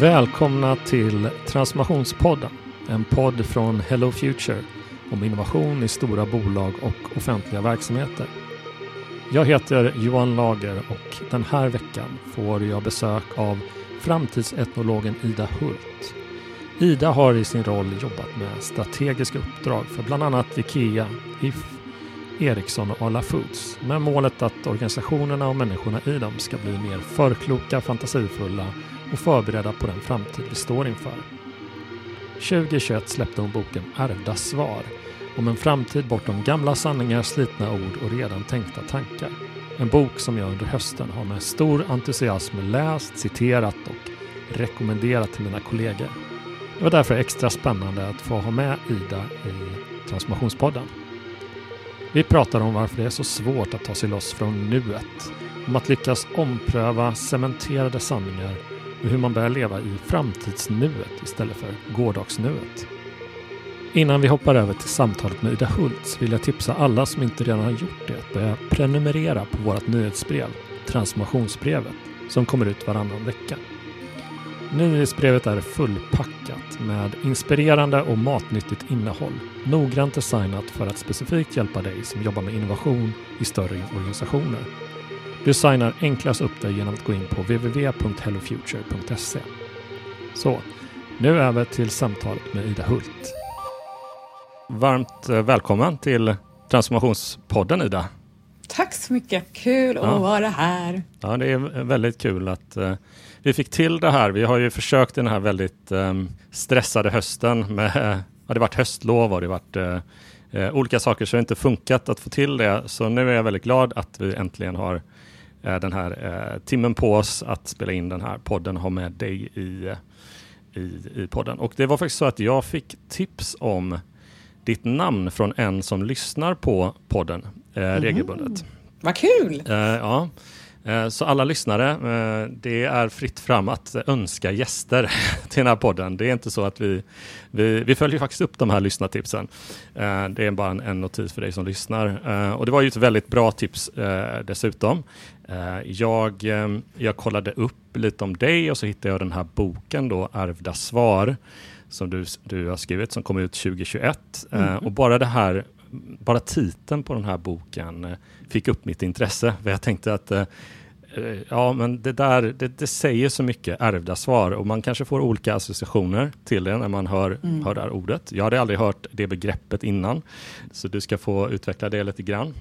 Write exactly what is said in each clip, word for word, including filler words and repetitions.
Välkomna till Transformationspodden, en podd från Hello Future om innovation i stora bolag och offentliga verksamheter. Jag heter Johan Lager och den här veckan får jag besök av framtidsetnologen Ida Hult. Ida har i sin roll jobbat med strategiska uppdrag för bland annat IKEA, I F, Eriksson och Arla Foods med målet att organisationerna och människorna i dem ska bli mer förkloka, fantasifulla och förberedda på den framtid vi står inför. tjugohundratjugoett släppte hon boken Ärvda Svar om en framtid bortom gamla sanningar, slitna ord och redan tänkta tankar. En bok som jag under hösten har med stor entusiasm läst, citerat och rekommenderat till mina kollegor. Det var därför extra spännande att få ha med Ida i Transformationspodden. Vi pratar om varför det är så svårt att ta sig loss från nuet, om att lyckas ompröva cementerade sanningar och hur man börjar leva i framtidsnuet istället för gårdagsnuet. Innan vi hoppar över till samtalet med Ida Hult vill jag tipsa alla som inte redan har gjort det att börja prenumerera på vårt nyhetsbrev, Transformationsbrevet, som kommer ut varannan vecka. Nyhetsbrevet är fullpackat med inspirerande och matnyttigt innehåll, noggrant designat för att specifikt hjälpa dig som jobbar med innovation i större organisationer. Du signar enklast upp dig genom att gå in på w w w punkt hello future punkt s e. Så, nu över till samtalet med Ida Hult. Varmt välkommen till Transformationspodden, Ida. Tack så mycket. Kul att ja. vara här. Ja, det är väldigt kul att uh, vi fick till det här. Vi har ju försökt den här väldigt um, stressade hösten. Med, uh, har det varit höstlov och det har varit uh, uh, olika saker som inte funkat att få till det. Så nu är jag väldigt glad att vi äntligen har uh, den här uh, timmen på oss att spela in den här podden och ha med dig i, uh, i, i podden. Och det var faktiskt så att jag fick tips om ditt namn från en som lyssnar på podden eh, mm. regelbundet. Vad kul! Eh, ja. eh, så alla lyssnare, eh, det är fritt fram att önska gäster till den här podden. Det är inte så att vi, vi, vi följer faktiskt upp de här lyssnartipsen. Eh, det är bara en, en notis för dig som lyssnar. Eh, och det var ju ett väldigt bra tips eh, dessutom. Eh, jag, eh, jag kollade upp lite om dig och så hittade jag den här boken då, Ärvda Svar, som du, du har skrivit, som kom ut tjugohundratjugoett. Mm. Eh, och bara det här, bara titeln på den här boken eh, fick upp mitt intresse. Jag tänkte att eh, ja, men det där, det, det säger så mycket, ärvda svar. Och man kanske får olika associationer till det när man hör, mm. hör det här ordet. Jag hade aldrig hört det begreppet innan, så du ska få utveckla det lite grann.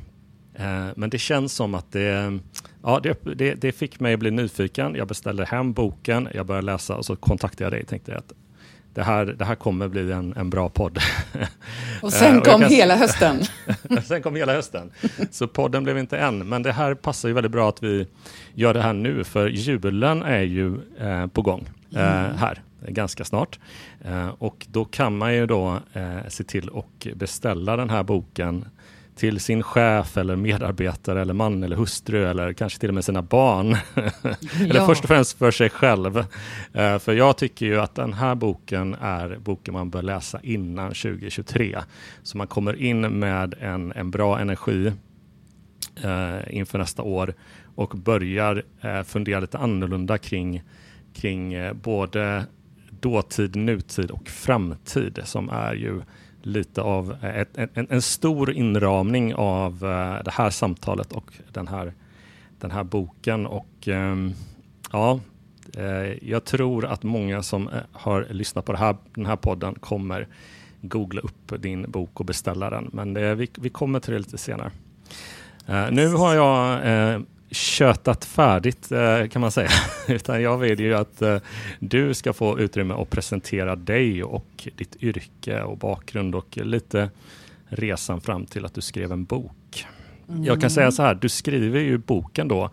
Eh, men det känns som att det, ja, det, det, det fick mig att bli nyfiken. Jag beställde hem boken, jag började läsa och så kontaktade jag dig och tänkte att Det här, det här kommer bli en, en bra podd. Och sen kom och kan... hela hösten. sen kom hela hösten. Så podden blev inte än. Men det här passar ju väldigt bra att vi gör det här nu. För julen är ju eh, på gång eh, här ganska snart. Eh, och då kan man ju då eh, se till och beställa den här boken till sin chef eller medarbetare eller man eller hustru eller kanske till och med sina barn. eller ja. Först och främst för sig själv. Uh, för jag tycker ju att den här boken är boken man bör läsa innan tjugohundratjugotre. Så man kommer in med en, en bra energi uh, inför nästa år och börjar uh, fundera lite annorlunda kring, kring uh, både dåtid, nutid och framtid, som är ju lite av ett, en, en stor inramning av det här samtalet och den här, den här boken. Och ja, jag tror att många som har lyssnat på det här, den här podden kommer googla upp din bok och beställa den. Men det, vi, vi kommer till det lite senare. Nu har jag tjötat färdigt, kan man säga. Utan jag vill ju att du ska få utrymme att presentera dig och ditt yrke och bakgrund och lite resan fram till att du skrev en bok. Mm. Jag kan säga så här, du skriver ju boken då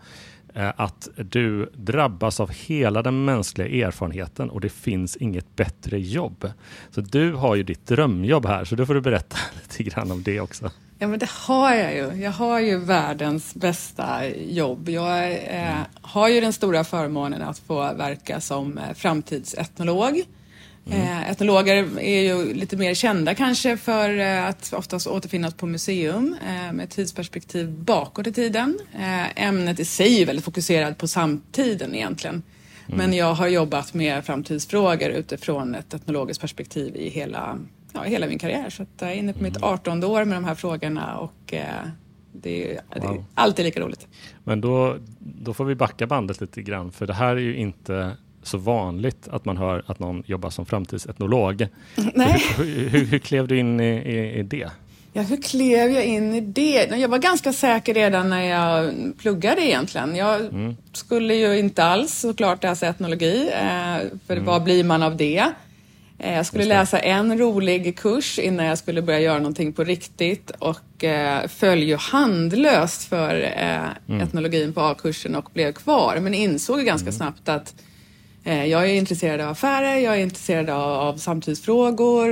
att du drabbas av hela den mänskliga erfarenheten och det finns inget bättre jobb. Så du har ju ditt drömjobb här, så då får du berätta lite grann om det också. Ja, men det har jag ju. Jag har ju världens bästa jobb. Jag eh, har ju den stora förmånen att få verka som framtidsetnolog. Mm. Eh, etnologer är ju lite mer kända kanske för eh, att oftast återfinnas på museum eh, med tidsperspektiv bakåt i tiden. Eh, ämnet i sig är väldigt fokuserat på samtiden egentligen. Mm. Men jag har jobbat med framtidsfrågor utifrån ett etnologiskt perspektiv i hela, ja, hela min karriär. Så att jag är inne på mm. mitt artonde år med de här frågorna och eh, det, är, wow. det är alltid lika roligt. Men då, då får vi backa bandet lite grann, för det här är ju inte så vanligt att man hör att någon jobbar som framtidsetnolog. Nej. Hur, hur, hur klev du in i, i, i det? Ja, hur klev jag in i det? Jag var ganska säker redan när jag pluggade egentligen. Jag mm. skulle ju inte alls såklart läsa etnologi, för mm. vad blir man av det? Jag skulle läsa en rolig kurs innan jag skulle börja göra någonting på riktigt och föll ju handlöst för etnologin på A-kursen och blev kvar. Men insåg ganska snabbt att jag är intresserad av affärer, jag är intresserad av samtidsfrågor,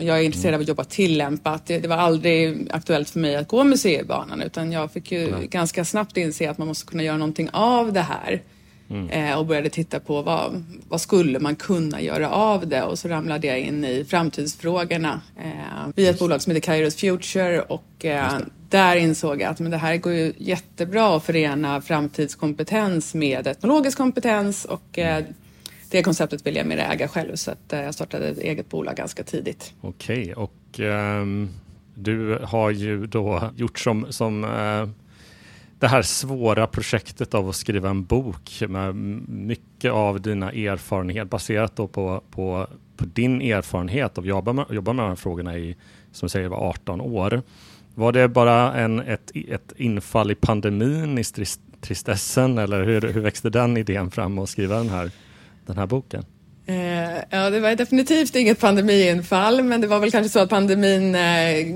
jag är intresserad av att jobba tillämpat. Det var aldrig aktuellt för mig att gå museibanan, utan jag fick ju Nej. ganska snabbt inse att man måste kunna göra någonting av det här. Mm. Och började titta på vad, vad skulle man kunna göra av det, och så ramlade jag in i framtidsfrågorna eh, via ett bolag som heter Kairos Future, och eh, där insåg jag att men det här går ju jättebra att förena framtidskompetens med etnologisk kompetens, och eh, det konceptet vill jag mer äga själv, så att, eh, jag startade ett eget bolag ganska tidigt. Okej, och um, du har ju då gjort som... som uh... det här svåra projektet av att skriva en bok med mycket av dina erfarenheter baserat då på, på, på din erfarenhet av att jobba med, jobba med de här frågorna i, som säger, var arton år. Var det bara en, ett, ett infall i pandemin, i trist, tristessen, eller hur, hur växte den idén fram att skriva den här, den här boken? Ja, det var definitivt inget pandemiinfall, men det var väl kanske så att pandemin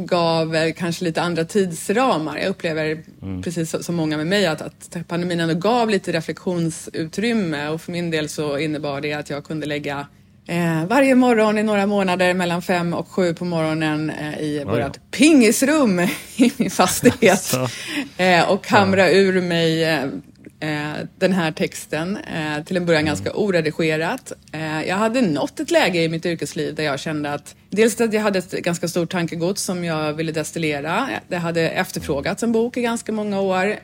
gav kanske lite andra tidsramar. Jag upplever, mm. precis som många med mig, att, att pandemin ändå gav lite reflektionsutrymme, och för min del så innebar det att jag kunde lägga eh, varje morgon i några månader mellan fem och sju på morgonen eh, i oh, vårt ja. pingisrum i min fastighet eh, och hamra ja. ur mig eh, den här texten, till en början ganska oredigerat. Jag hade nått ett läge i mitt yrkesliv där jag kände att dels att jag hade ett ganska stort tankegods som jag ville destillera. Det hade efterfrågats en bok i ganska många år,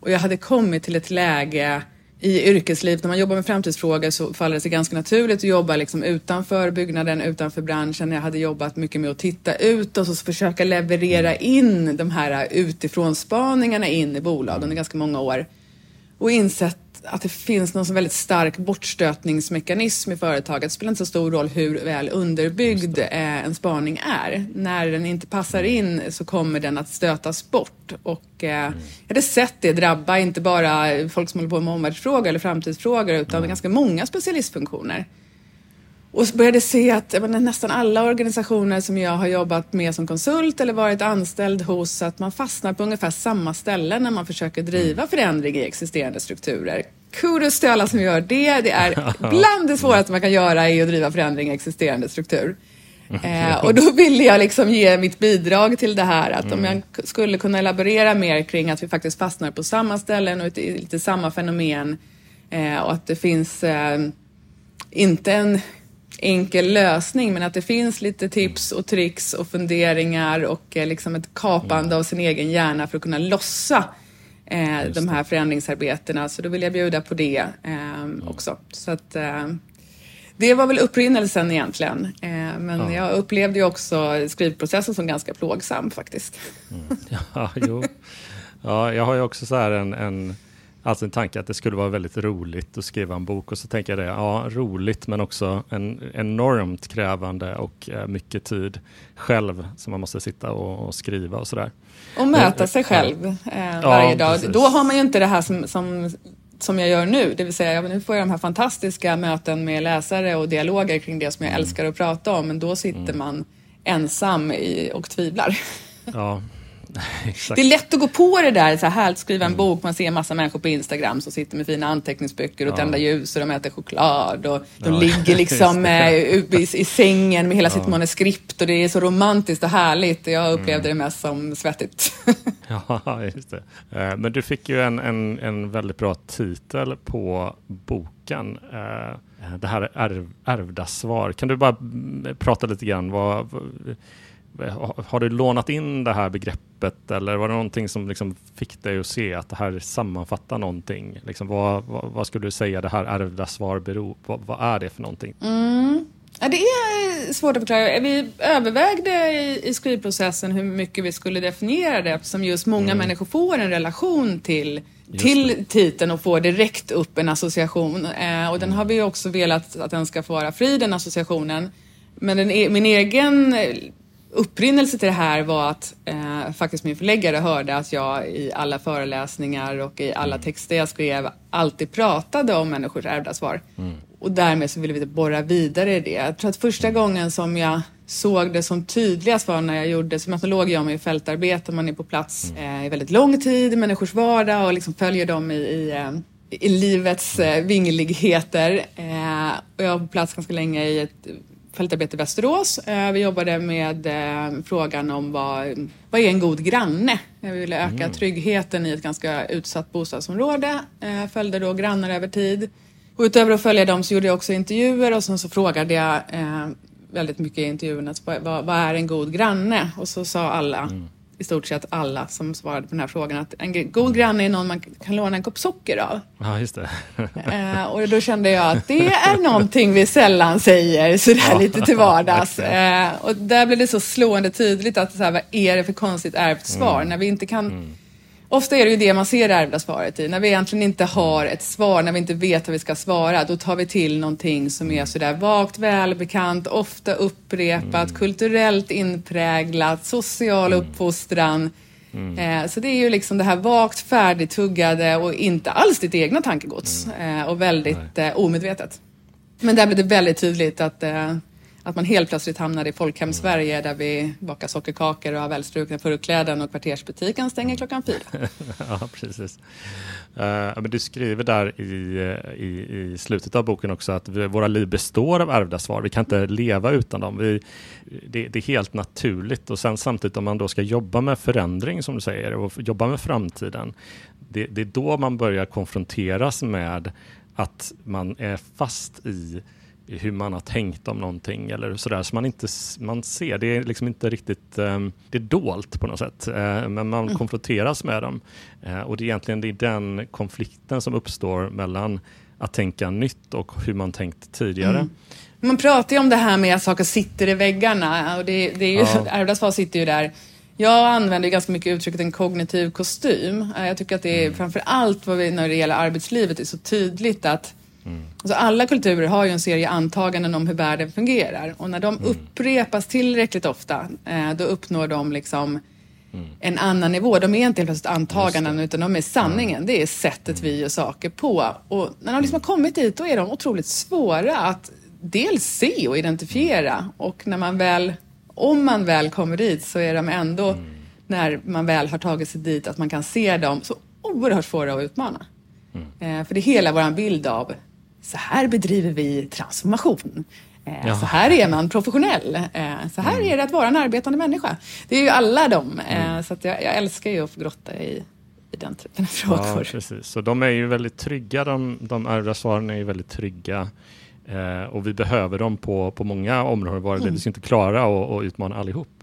och jag hade kommit till ett läge i yrkeslivet. När man jobbar med framtidsfrågor så faller det sig ganska naturligt att jobba liksom utanför byggnaden, utanför branschen. Jag hade jobbat mycket med att titta ut och så försöka leverera in de här utifrån spaningarna in i bolagen under ganska många år. Och insett att det finns någon väldigt stark bortstötningsmekanism i företaget. Det spelar inte så stor roll hur väl underbyggd en spaning är. När den inte passar in så kommer den att stötas bort. Och jag hade sett det drabba inte bara folk som håller på med omvärldsfrågor eller framtidsfrågor, utan mm. ganska många specialistfunktioner. Och så började se att menar, nästan alla organisationer som jag har jobbat med som konsult eller varit anställd hos, att man fastnar på ungefär samma ställe när man försöker driva förändring i existerande strukturer. Kudos till alla som gör det. Det är bland det svåraste man kan göra är att driva förändring i existerande struktur. Eh, och då ville jag liksom ge mitt bidrag till det här, att om jag skulle kunna elaborera mer kring att vi faktiskt fastnar på samma ställen och i lite samma fenomen, eh, och att det finns eh, inte en enkel lösning, men att det finns lite tips och tricks och funderingar och liksom ett kapande av sin egen hjärna för att kunna lossa eh, de här förändringsarbetena. Så då vill jag bjuda på det eh, också. Så att, eh, det var väl upprinnelsen egentligen. Eh, men ja. jag upplevde ju också skrivprocessen som ganska plågsam faktiskt. Mm. Ja, jo. Ja, jag har ju också så här en... en... Alltså en tanke att det skulle vara väldigt roligt att skriva en bok, och så tänker jag det, ja, roligt, men också en enormt krävande och mycket tid själv som man måste sitta och, och skriva och sådär. Och möta men, sig själv eh, varje ja, dag. Precis. Då har man ju inte det här som, som, som jag gör nu, det vill säga ja, nu får jag de här fantastiska möten med läsare och dialoger kring det som jag mm. älskar att prata om, men då sitter mm. man ensam i, och tvivlar. Ja. Exakt. Det är lätt att gå på det där, så här att skriva en mm. bok, man ser massa människor på Instagram som sitter med fina anteckningsböcker och ja. tända ljus och de äter choklad och de ja. ligger liksom i, i sängen med hela ja. sitt manuskript, och det är så romantiskt och härligt. Jag upplevde mm. det mest som svettigt. Ja, just det. Men du fick ju en, en, en väldigt bra titel på boken. Det här är Ärvda Svar. Kan du bara prata lite grann vad... har du lånat in det här begreppet, eller var det någonting som liksom fick dig att se att det här sammanfattar någonting? Liksom, vad, vad, vad skulle du säga det här ärvda svar beror på? Vad, vad är det för någonting? Mm. Ja, det är svårt att förklara. Vi övervägde i, i skrivprocessen hur mycket vi skulle definiera det, eftersom just många mm. människor får en relation till, till titeln och får direkt upp en association. Eh, och mm. den har vi också velat att den ska få vara fri, den associationen. Men den, min egen upprinnelse till det här var att eh, faktiskt min förläggare hörde att jag i alla föreläsningar och i alla texter jag skrev alltid pratade om människors ärvda svar. Mm. Och därmed så ville vi borra vidare i det. Jag tror att första gången som jag såg det som tydligast var när jag gjorde, som etnolog gör man ju fältarbete, man är på plats eh, i väldigt lång tid i människors vardag och liksom följer dem i, i eh, i livets eh, vingligheter. Eh, och jag var på plats ganska länge i ett fältarbete i Västerås. Eh, vi jobbade med eh, frågan om vad, vad är en god granne? Vi ville öka mm. tryggheten i ett ganska utsatt bostadsområde. Eh, följde då grannar över tid. Och utöver att följa dem så gjorde jag också intervjuer, och sen så frågade jag eh, väldigt mycket i intervjuerna vad, vad är en god granne? Och så sa alla, mm. i stort sett alla som svarade på den här frågan, att en god granne är någon man kan låna en kopp socker av. Ja, just det. eh, och då kände jag att det är någonting vi sällan säger så där lite till vardags. Eh, och där blev det så slående tydligt att så här, vad är det för konstigt ärvt svar mm. när vi inte kan... Mm. Ofta är det ju det man ser det ärvda svaret i. När vi egentligen inte har ett svar, när vi inte vet hur vi ska svara, då tar vi till någonting som är sådär vagt, välbekant, ofta upprepat, mm. kulturellt inpräglat, social mm. uppfostran. Mm. Eh, så det är ju liksom det här vagt, färdigtuggade och inte alls ditt egna tankegods. Mm. Eh, och väldigt eh, omedvetet. Men där blev det väldigt tydligt att... Eh, Att man helt plötsligt hamnar i folkhem Sverige där vi bakar sockerkakor och har välstrukna förkläden och kvartersbutiken stänger klockan fyra. Ja, precis. Uh, men du skriver där i, i, i slutet av boken också att vi, våra liv består av ärvda svar. Vi kan inte leva utan dem. Vi, det, det är helt naturligt. Och sen samtidigt om man då ska jobba med förändring som du säger och jobba med framtiden. Det, det är då man börjar konfronteras med att man är fast i... hur man har tänkt om någonting eller sådär, så man inte man ser det är liksom inte riktigt, det är dolt på något sätt, men man mm. konfronteras med dem, och det är egentligen det är den konflikten som uppstår mellan att tänka nytt och hur man tänkt tidigare. Mm. Man pratar ju om det här med att saker sitter i väggarna, och det, det är ju ja. ärvda svar sitter ju där. Jag använder ganska mycket uttrycket en kognitiv kostym. Jag tycker att det är mm. framförallt vad vi, när det gäller arbetslivet, är så tydligt att Mm. Alltså alla kulturer har ju en serie antaganden om hur världen fungerar, och när de mm. upprepas tillräckligt ofta eh, då uppnår de liksom mm. en annan nivå. De är inte helt plötsligt antaganden utan de är sanningen. Mm. Det är sättet mm. vi gör saker på, och när de liksom har kommit dit då är de otroligt svåra att dels se och identifiera, och när man väl, om man väl kommer dit så är de ändå mm. när man väl har tagit sig dit att man kan se dem så oerhört svåra att utmana. Mm. Eh, för det är hela vår bild av så här bedriver vi transformation. Eh, ja. Så här är man professionell. Eh, så här mm. är det att vara en arbetande människa. Det är ju alla dem. Mm. Eh, så att jag, jag älskar ju att grotta i, i den typen av frågor. Ja, precis. Så de är ju väldigt trygga. De, de ärvda svaren är ju väldigt trygga. Eh, och vi behöver dem på, på många områden. Vare sig vi ska inte klara och, och utmana allihop.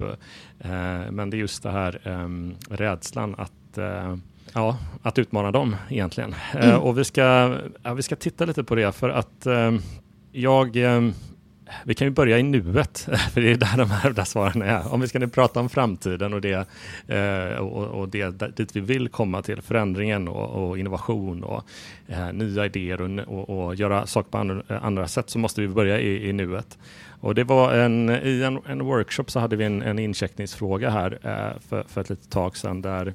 Eh, men det är just det här eh, rädslan att... Eh, Ja, att utmana dem egentligen. Mm. Uh, och vi ska, ja, vi ska titta lite på det, för att uh, jag... Uh, vi kan ju börja i nuet, för det är där de ärvda svaren är. Om vi ska nu prata om framtiden och det, uh, och, och det dit vi vill komma till, förändringen och, och innovation och uh, nya idéer och, och, och göra saker på andra, andra sätt, så måste vi börja i, i nuet. Och det var en, i en, en workshop så hade vi en, en incheckningsfråga här uh, för, för ett litet tag sedan där...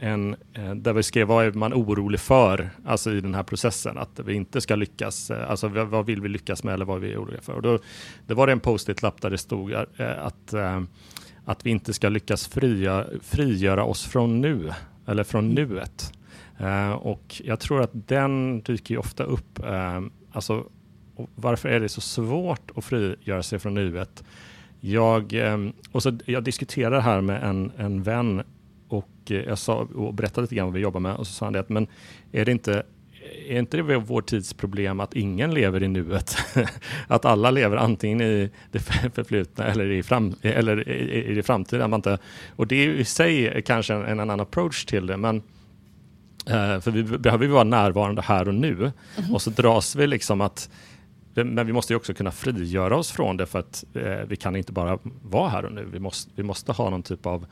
En, där vi skrev vad är man orolig för, alltså i den här processen, att vi inte ska lyckas, alltså vad vill vi lyckas med eller vad vi är oroliga för. Och då, det var en post-it-lapp där det stod att, att vi inte ska lyckas fria, frigöra oss från nu eller från nuet. Och jag tror att den dyker ju ofta upp, alltså varför är det så svårt att frigöra sig från nuet? Jag, och så, jag diskuterade här med en, en vän. Och jag sa, och berättade lite grann vad vi jobbar med, och så sa han det att men är det inte är inte det vår tids problem att ingen lever i nuet? Att alla lever antingen i det förflutna eller i, fram, eller i, i det framtida. Och det är i sig kanske en, en annan approach till det, men eh, för vi behöver ju vara närvarande här och nu. Mm-hmm. Och så dras vi liksom att, men vi måste ju också kunna frigöra oss från det, för att eh, vi kan inte bara vara här och nu. Vi måste, vi måste ha någon typ av,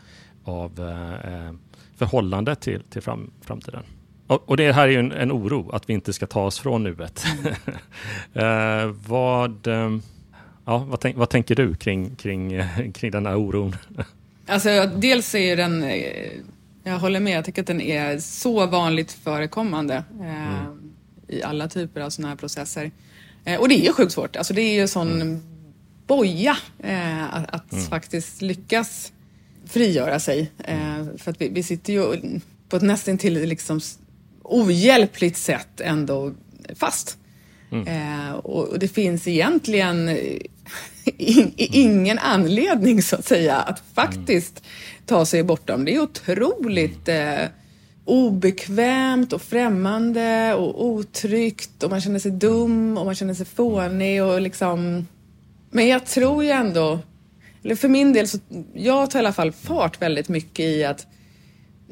av eh, förhållande till, till fram, framtiden. Och det här är ju en, en oro, att vi inte ska ta oss från nuet. eh, vad, eh, ja, vad, tänk, vad tänker du kring, kring, kring den här oron? Alltså, dels är den, jag håller med, jag tycker att den är så vanligt förekommande eh, mm. i alla typer av sådana här processer. Eh, och det är ju sjukt svårt, alltså, det är ju sån mm. boja eh, att, att mm. faktiskt lyckas frigöra sig. Eh, för att vi, vi sitter ju på ett nästan till liksom ohjälpligt sätt ändå fast. Mm. Eh, och det finns egentligen in, ingen anledning så att säga att faktiskt ta sig bortom. Det är otroligt eh, obekvämt och främmande och otryggt, och man känner sig dum och man känner sig fånig och liksom. Men jag tror ju ändå, eller för min del så, jag tar i alla fall fart väldigt mycket i att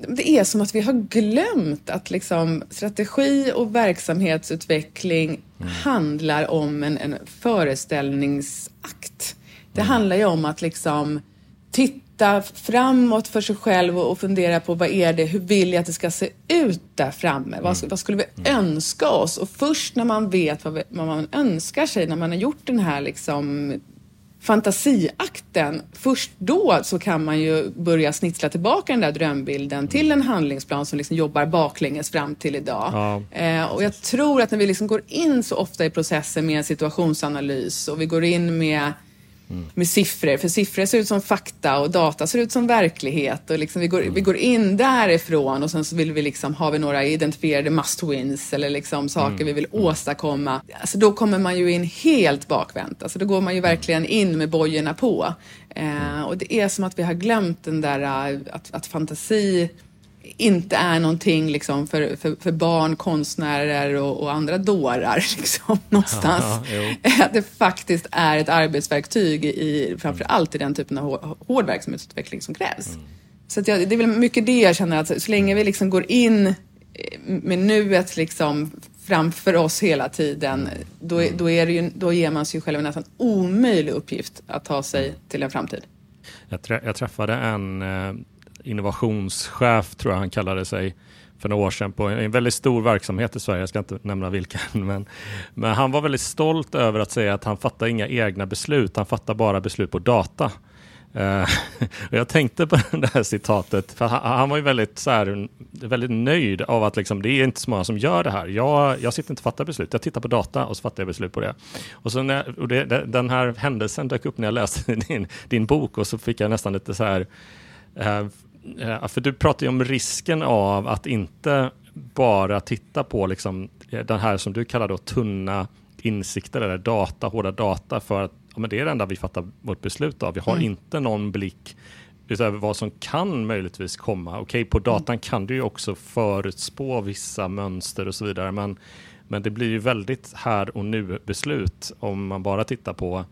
det är som att vi har glömt att liksom strategi och verksamhetsutveckling mm. handlar om en, en föreställningsakt. Det mm. handlar ju om att liksom titta framåt för sig själv och, och fundera på vad är det, hur vill jag att det ska se ut där framme? Mm. Vad, vad skulle vi mm. önska oss? Och först när man vet vad, vi, vad man önskar sig, när man har gjort den här liksom fantasiakten, först då så kan man ju börja snitsla tillbaka den där drömbilden mm. till en handlingsplan som liksom jobbar baklänges fram till idag. Ja. Eh, och jag tror att när vi liksom går in så ofta i processen med en situationsanalys, och vi går in med, mm. med siffror, för siffror ser ut som fakta och data ser ut som verklighet, och liksom vi, går, mm. vi går in därifrån, och sen så vill vi liksom, har vi några identifierade must-wins eller liksom saker mm. vi vill mm. åstadkomma, alltså då kommer man ju in helt bakvänt, alltså då går man ju verkligen in med bojorna på eh, och det är som att vi har glömt den där att, att fantasi inte är någonting liksom för, för, för barn, konstnärer och, och andra dårar liksom, någonstans. Ja, att det faktiskt är ett arbetsverktyg i, framförallt i den typen av hård verksamhetsutveckling som krävs. Mm. Så att jag, det är väl mycket det jag känner, att så länge vi liksom går in med nuet liksom framför oss hela tiden, då, då, är det ju, då ger man sig ju själv en nästan omöjlig uppgift att ta sig till en framtid. Jag, trä, jag träffade en innovationschef, tror jag han kallade sig, för några år sedan på en väldigt stor verksamhet i Sverige. Jag ska inte nämna vilken, men, men han var väldigt stolt över att säga att han fattar inga egna beslut, han fattar bara beslut på data. Uh, och jag tänkte på det här citatet, för han, han var ju väldigt, så här, väldigt nöjd av att liksom, det är inte så många som gör det här. Jag, jag sitter inte och fattar beslut, jag tittar på data och så fattar jag beslut på det. Och, så när, och det, den här händelsen dök upp när jag läste din, din bok, och så fick jag nästan lite så här. Uh, För du pratar ju om risken av att inte bara titta på liksom den här som du kallar då tunna insikter eller data, hårda data, för att ja, men det är det enda vi fattar vårt beslut av. Vi har mm. inte någon blick utöver vad som kan möjligtvis komma. Okej, på datan mm. kan du ju också förutspå vissa mönster och så vidare, men, men det blir ju väldigt här och nu beslut om man bara tittar på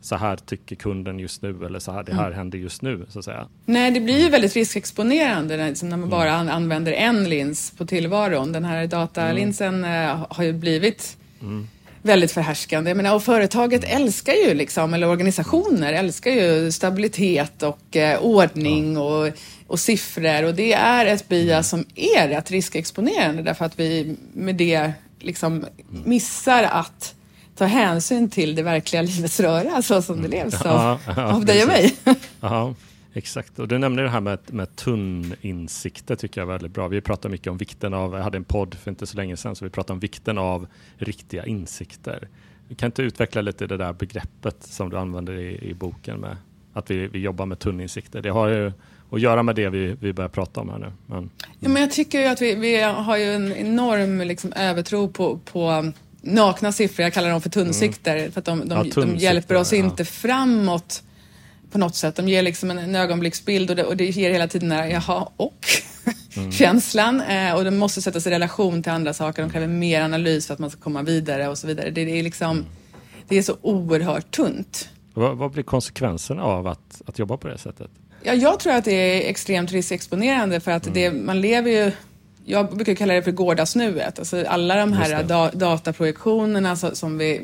så här tycker kunden just nu, eller så här, det här mm. händer just nu, så att säga. Nej, det blir ju väldigt riskexponerande när man mm. bara använder en lins på tillvaron. Den här datalinsen mm. har ju blivit mm. väldigt förhärskande. Jag menar, och företaget mm. älskar ju liksom, eller organisationer älskar ju stabilitet och eh, ordning ja. och, och siffror. Och det är ett bias mm. som är rätt riskexponerande, därför att vi med det liksom mm. missar att ta hänsyn till det verkliga livets röra, så som det levs av, ja, ja, av dig och mig. Ja, exakt. Och du nämnde det här med, med tunn insikter, tycker jag är väldigt bra. Vi pratar mycket om vikten av, jag hade en podd för inte så länge sedan, så vi pratade om vikten av riktiga insikter. Kan inte utveckla lite det där begreppet som du använder i, i boken, med att vi, vi jobbar med tunn insikter? Det har ju att göra med det vi, vi börjar prata om här nu. Men, mm. ja, men jag tycker ju att vi, vi har ju en enorm liksom, övertro på... på nakna siffror, jag kallar dem för tunnsikter mm. för att de, de, ja, tunnsikter, de hjälper oss ja. inte framåt på något sätt. De ger liksom en, en ögonblicksbild, och det, och det ger hela tiden där, jaha, och mm. känslan. Eh, och den måste sättas i relation till andra saker. De kräver mer analys för att man ska komma vidare och så vidare. Det, det, är, liksom, det är så oerhört tunt. Vad, vad blir konsekvenserna av att, att jobba på det sättet? Ja, jag tror att det är extremt riskexponerande för att mm. det, man lever ju... Jag brukar kalla det för gårdasnuet. Alltså alla de här da, dataprojektionerna så, som vi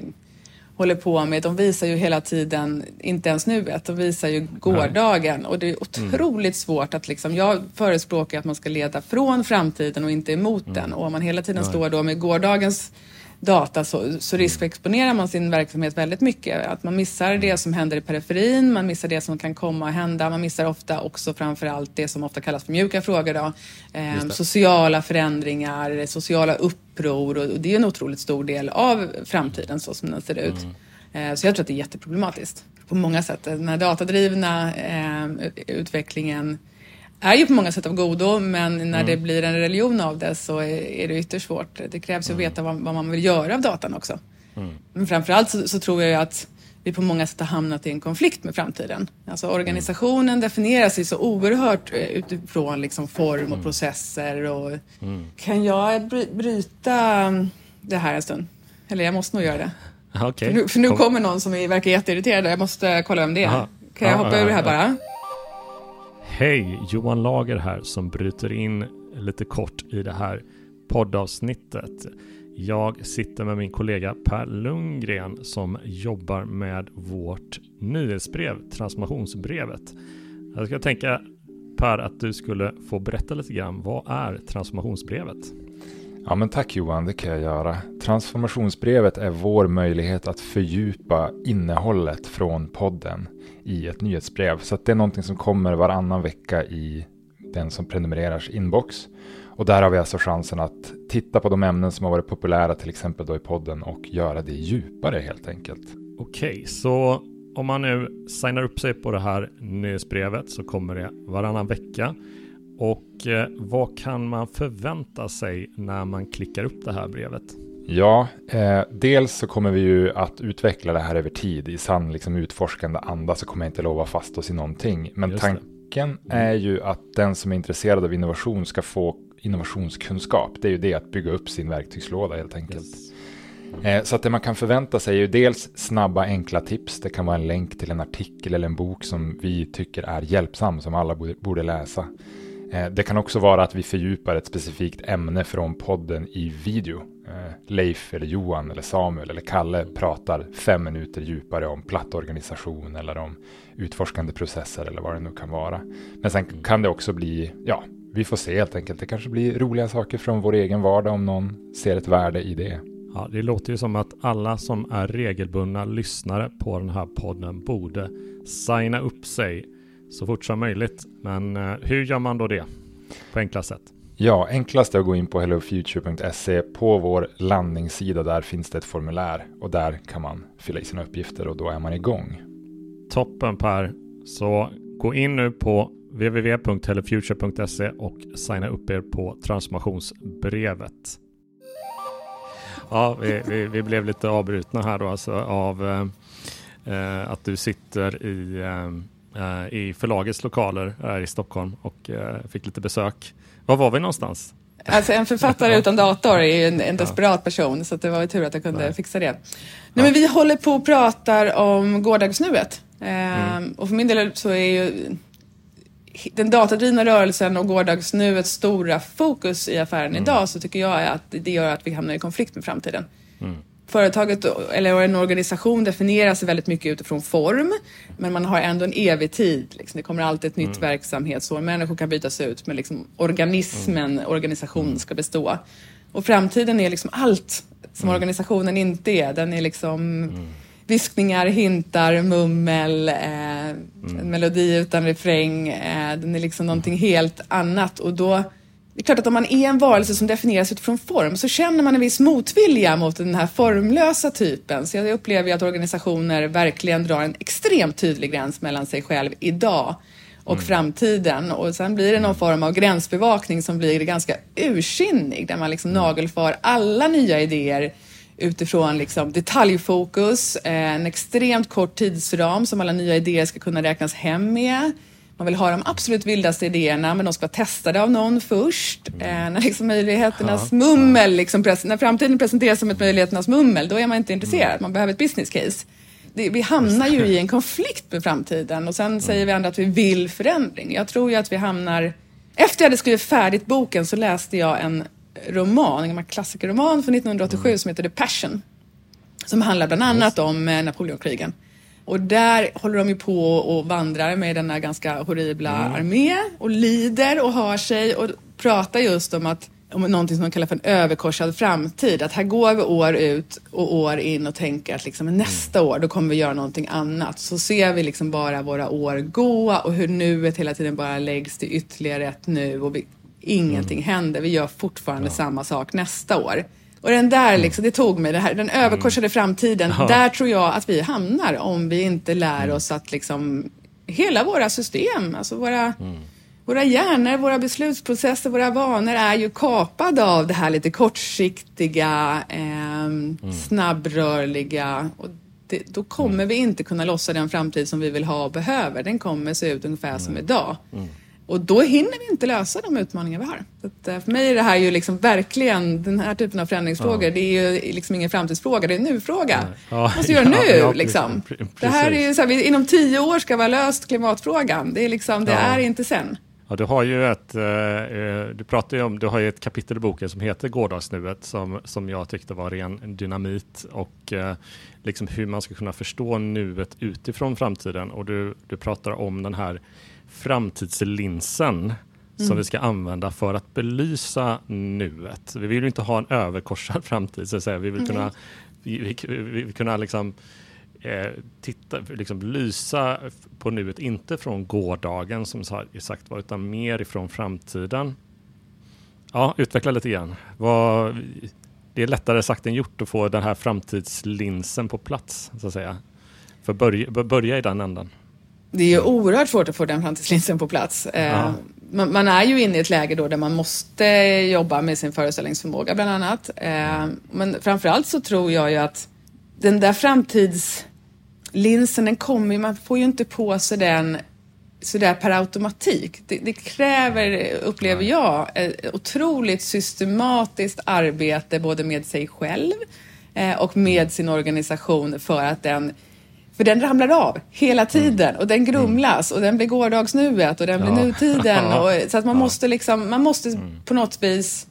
håller på med, de visar ju hela tiden, inte ens nuet, de visar ju gårdagen. Nej. Och det är otroligt mm. svårt att liksom, jag förespråkar att man ska leda från framtiden och inte emot mm. den. Och om man hela tiden Nej. står då med gårdagens data så, så riskexponerar man sin verksamhet väldigt mycket. Att man missar det som händer i periferin, man missar det som kan komma och hända, man missar ofta också framförallt det som ofta kallas för mjuka frågor då. Eh, sociala förändringar, sociala uppror, och det är en otroligt stor del av framtiden så som den ser ut. Mm. Eh, så jag tror att det är jätteproblematiskt på många sätt. Den här datadrivna eh, utvecklingen är ju på många sätt av godo, men när mm. det blir en religion av det så är det ytterst svårt. Det krävs ju att veta vad, vad man vill göra av datan också. Mm. Men framförallt så, så tror jag ju att vi på många sätt har hamnat i en konflikt med framtiden. Alltså organisationen mm. definieras ju så oerhört utifrån liksom form och mm. processer. Och mm. kan jag bryta det här en stund? Eller jag måste nog göra det. Okay. För nu, för nu Kom. kommer någon som verkar jätteirriterad. Jag måste kolla vem det är. Aha. Kan jag ah, hoppa ur det här ah, bara? Hej, Johan Lager här som bryter in lite kort i det här poddavsnittet. Jag sitter med min kollega Per Lundgren som jobbar med vårt nyhetsbrev, Transformationsbrevet. Jag ska tänka, Per, att du skulle få berätta lite grann. Vad är Transformationsbrevet? Ja, men tack Johan, det kan jag göra. Transformationsbrevet är vår möjlighet att fördjupa innehållet från podden i ett nyhetsbrev. Så att det är någonting som kommer varannan vecka i den som prenumereras inbox. Och där har vi alltså chansen att titta på de ämnen som har varit populära till exempel då i podden och göra det djupare helt enkelt. Okej, så om man nu signar upp sig på det här nyhetsbrevet så kommer det varannan vecka. Och eh, vad kan man förvänta sig när man klickar upp det här brevet? Ja, eh, dels så kommer vi ju att utveckla det här över tid. I sann liksom utforskande anda så kommer jag inte lova fast oss i någonting. Men Just tanken det. är ju att den som är intresserad av innovation ska få innovationskunskap. Det är ju det, att bygga upp sin verktygslåda helt enkelt. Yes. Så att det man kan förvänta sig är ju dels snabba, enkla tips. Det kan vara en länk till en artikel eller en bok som vi tycker är hjälpsam, som alla borde läsa. Det kan också vara att vi fördjupar ett specifikt ämne från podden i video. Leif eller Johan eller Samuel eller Kalle pratar fem minuter djupare om plattorganisation eller om utforskande processer eller vad det nu kan vara. Men sen kan det också bli, ja, vi får se helt enkelt. Det kanske blir roliga saker från vår egen vardag om någon ser ett värde i det. Ja, det låter ju som att alla som är regelbundna lyssnare på den här podden borde signa upp sig så fort som möjligt. Men hur gör man då det på enklast sätt? Ja, enklast är att gå in på hello future punkt se. På vår landningssida där finns det ett formulär och där kan man fylla i sina uppgifter och då är man igång. Toppen Per, så gå in nu på w w w punkt hello future punkt se och signa upp er på Transformationsbrevet. Ja, vi, vi, vi blev lite avbrutna här då, alltså av eh, att du sitter i, eh, i förlagets lokaler här i Stockholm och eh, fick lite besök. Var var vi någonstans? Alltså en författare utan dator är ju en, en desperat person, så att det var ju tur att jag kunde Nej. fixa det. Nej, ja. Men vi håller på och pratar om gårdagsnuet. Eh, mm. Och för min del så är ju den datadrivna rörelsen och gårdagsnuets stora fokus i affären mm. idag, så tycker jag är att det gör att vi hamnar i konflikt med framtiden. Mm. Företaget eller en organisation definieras väldigt mycket utifrån form, men man har ändå en evig tid. Liksom. Det kommer alltid ett nytt mm. verksamhetsår. Människor kan bytas ut, men liksom organismen, mm. organisationen ska bestå. Och framtiden är liksom allt som mm. organisationen inte är. Den är liksom... Mm. viskningar, hintar, mummel, eh, mm. en melodi utan refräng. Eh, den är liksom någonting helt annat. Och då, det är klart att om man är en varelse som definieras utifrån form så känner man en viss motvilja mot den här formlösa typen. Så jag upplever ju att organisationer verkligen drar en extremt tydlig gräns mellan sig själv idag och mm. framtiden. Och sen blir det någon form av gränsbevakning som blir ganska ursinnig, där man liksom mm. nagelfar alla nya idéer utifrån liksom detaljfokus, en extremt kort tidsram som alla nya idéer ska kunna räknas hem med. man vill ha de absolut vildaste idéerna, men de ska vara testade av någon först. Mm. Eh, när liksom möjligheternas ja, mummel, ja. Liksom pres- när framtiden presenteras som ett möjligheternas mummel, då är man inte intresserad. Mm. Man behöver ett business case. Det, vi hamnar ju i en konflikt med framtiden. Och sen mm. säger vi ändå att vi vill förändring. Jag tror ju att vi hamnar... Efter jag hade skrivit färdigt boken så läste jag en roman, en klassikerroman från nittonhundraåttiosju mm. som heter The Passion. Som handlar bland annat mm. om Napoleonkrigen. Och där håller de ju på och vandrar med denna ganska horribla mm. armé. Och lider och har sig och pratar just om att om någonting som de kallar för en överkorsad framtid. Att här går vi år ut och år in och tänker att liksom, nästa år då kommer vi göra någonting annat. Så ser vi liksom bara våra år gå och hur nuet hela tiden bara läggs till ytterligare ett nu. Och vi, ingenting mm. händer. Vi gör fortfarande ja. samma sak nästa år. Och den där liksom, det tog mig det här, den överkorsade mm. framtiden. Ja. Där tror jag att vi hamnar om vi inte lär oss att liksom hela våra system, alltså våra... Mm. Våra hjärnor, våra beslutsprocesser, våra vanor är ju kapade av det här lite kortsiktiga, eh, mm. snabbrörliga. Och det, då kommer mm. vi inte kunna lossa den framtid som vi vill ha och behöver. Den kommer se ut ungefär mm. som idag. Mm. Och då hinner vi inte lösa de utmaningar vi har. Så att, för mig är det här ju liksom verkligen, den här typen av förändringsfrågor, ja. det är ju liksom ingen framtidsfråga, det är en nu-fråga. Ja. Måste göra ja, nu, ja, liksom. Precis. Det här är ju så här, vi, inom tio år ska vara löst klimatfrågan. Det är liksom, det ja. är inte sen. Ja, du har ju ett, eh, du pratar ju om, du har ju ett kapitel i boken som heter Gårdagsnuet som, som jag tyckte var ren dynamit och eh, liksom hur man ska kunna förstå nuet utifrån framtiden. Och du, du pratar om den här framtidslinsen mm. som vi ska använda för att belysa nuet. Vi vill ju inte ha en överkorsad framtid, så att säga. Vi vill kunna, mm. vi, vi, vi vill kunna liksom... titta, liksom lysa på nuet, inte från gårdagen som sagt var, utan mer ifrån framtiden. Ja, utveckla lite grann. Vad, det är lättare sagt än gjort att få den här framtidslinsen på plats, så att säga. För börja, börja i den änden. Det är ju oerhört svårt att få den framtidslinsen på plats. Ja. Man, man är ju inne i ett läge då där man måste jobba med sin föreställningsförmåga bland annat. Men framförallt så tror jag ju att den där framtids... linsen, den kommer, man får ju inte på sig den sådär per automatik. Det, det kräver, upplever jag, otroligt systematiskt arbete både med sig själv och med sin organisation för att den, för den ramlar av hela tiden och den grumlas och den blir gårdagsnuet och den blir ja. nutiden. Och, så att man måste liksom, man måste på något vis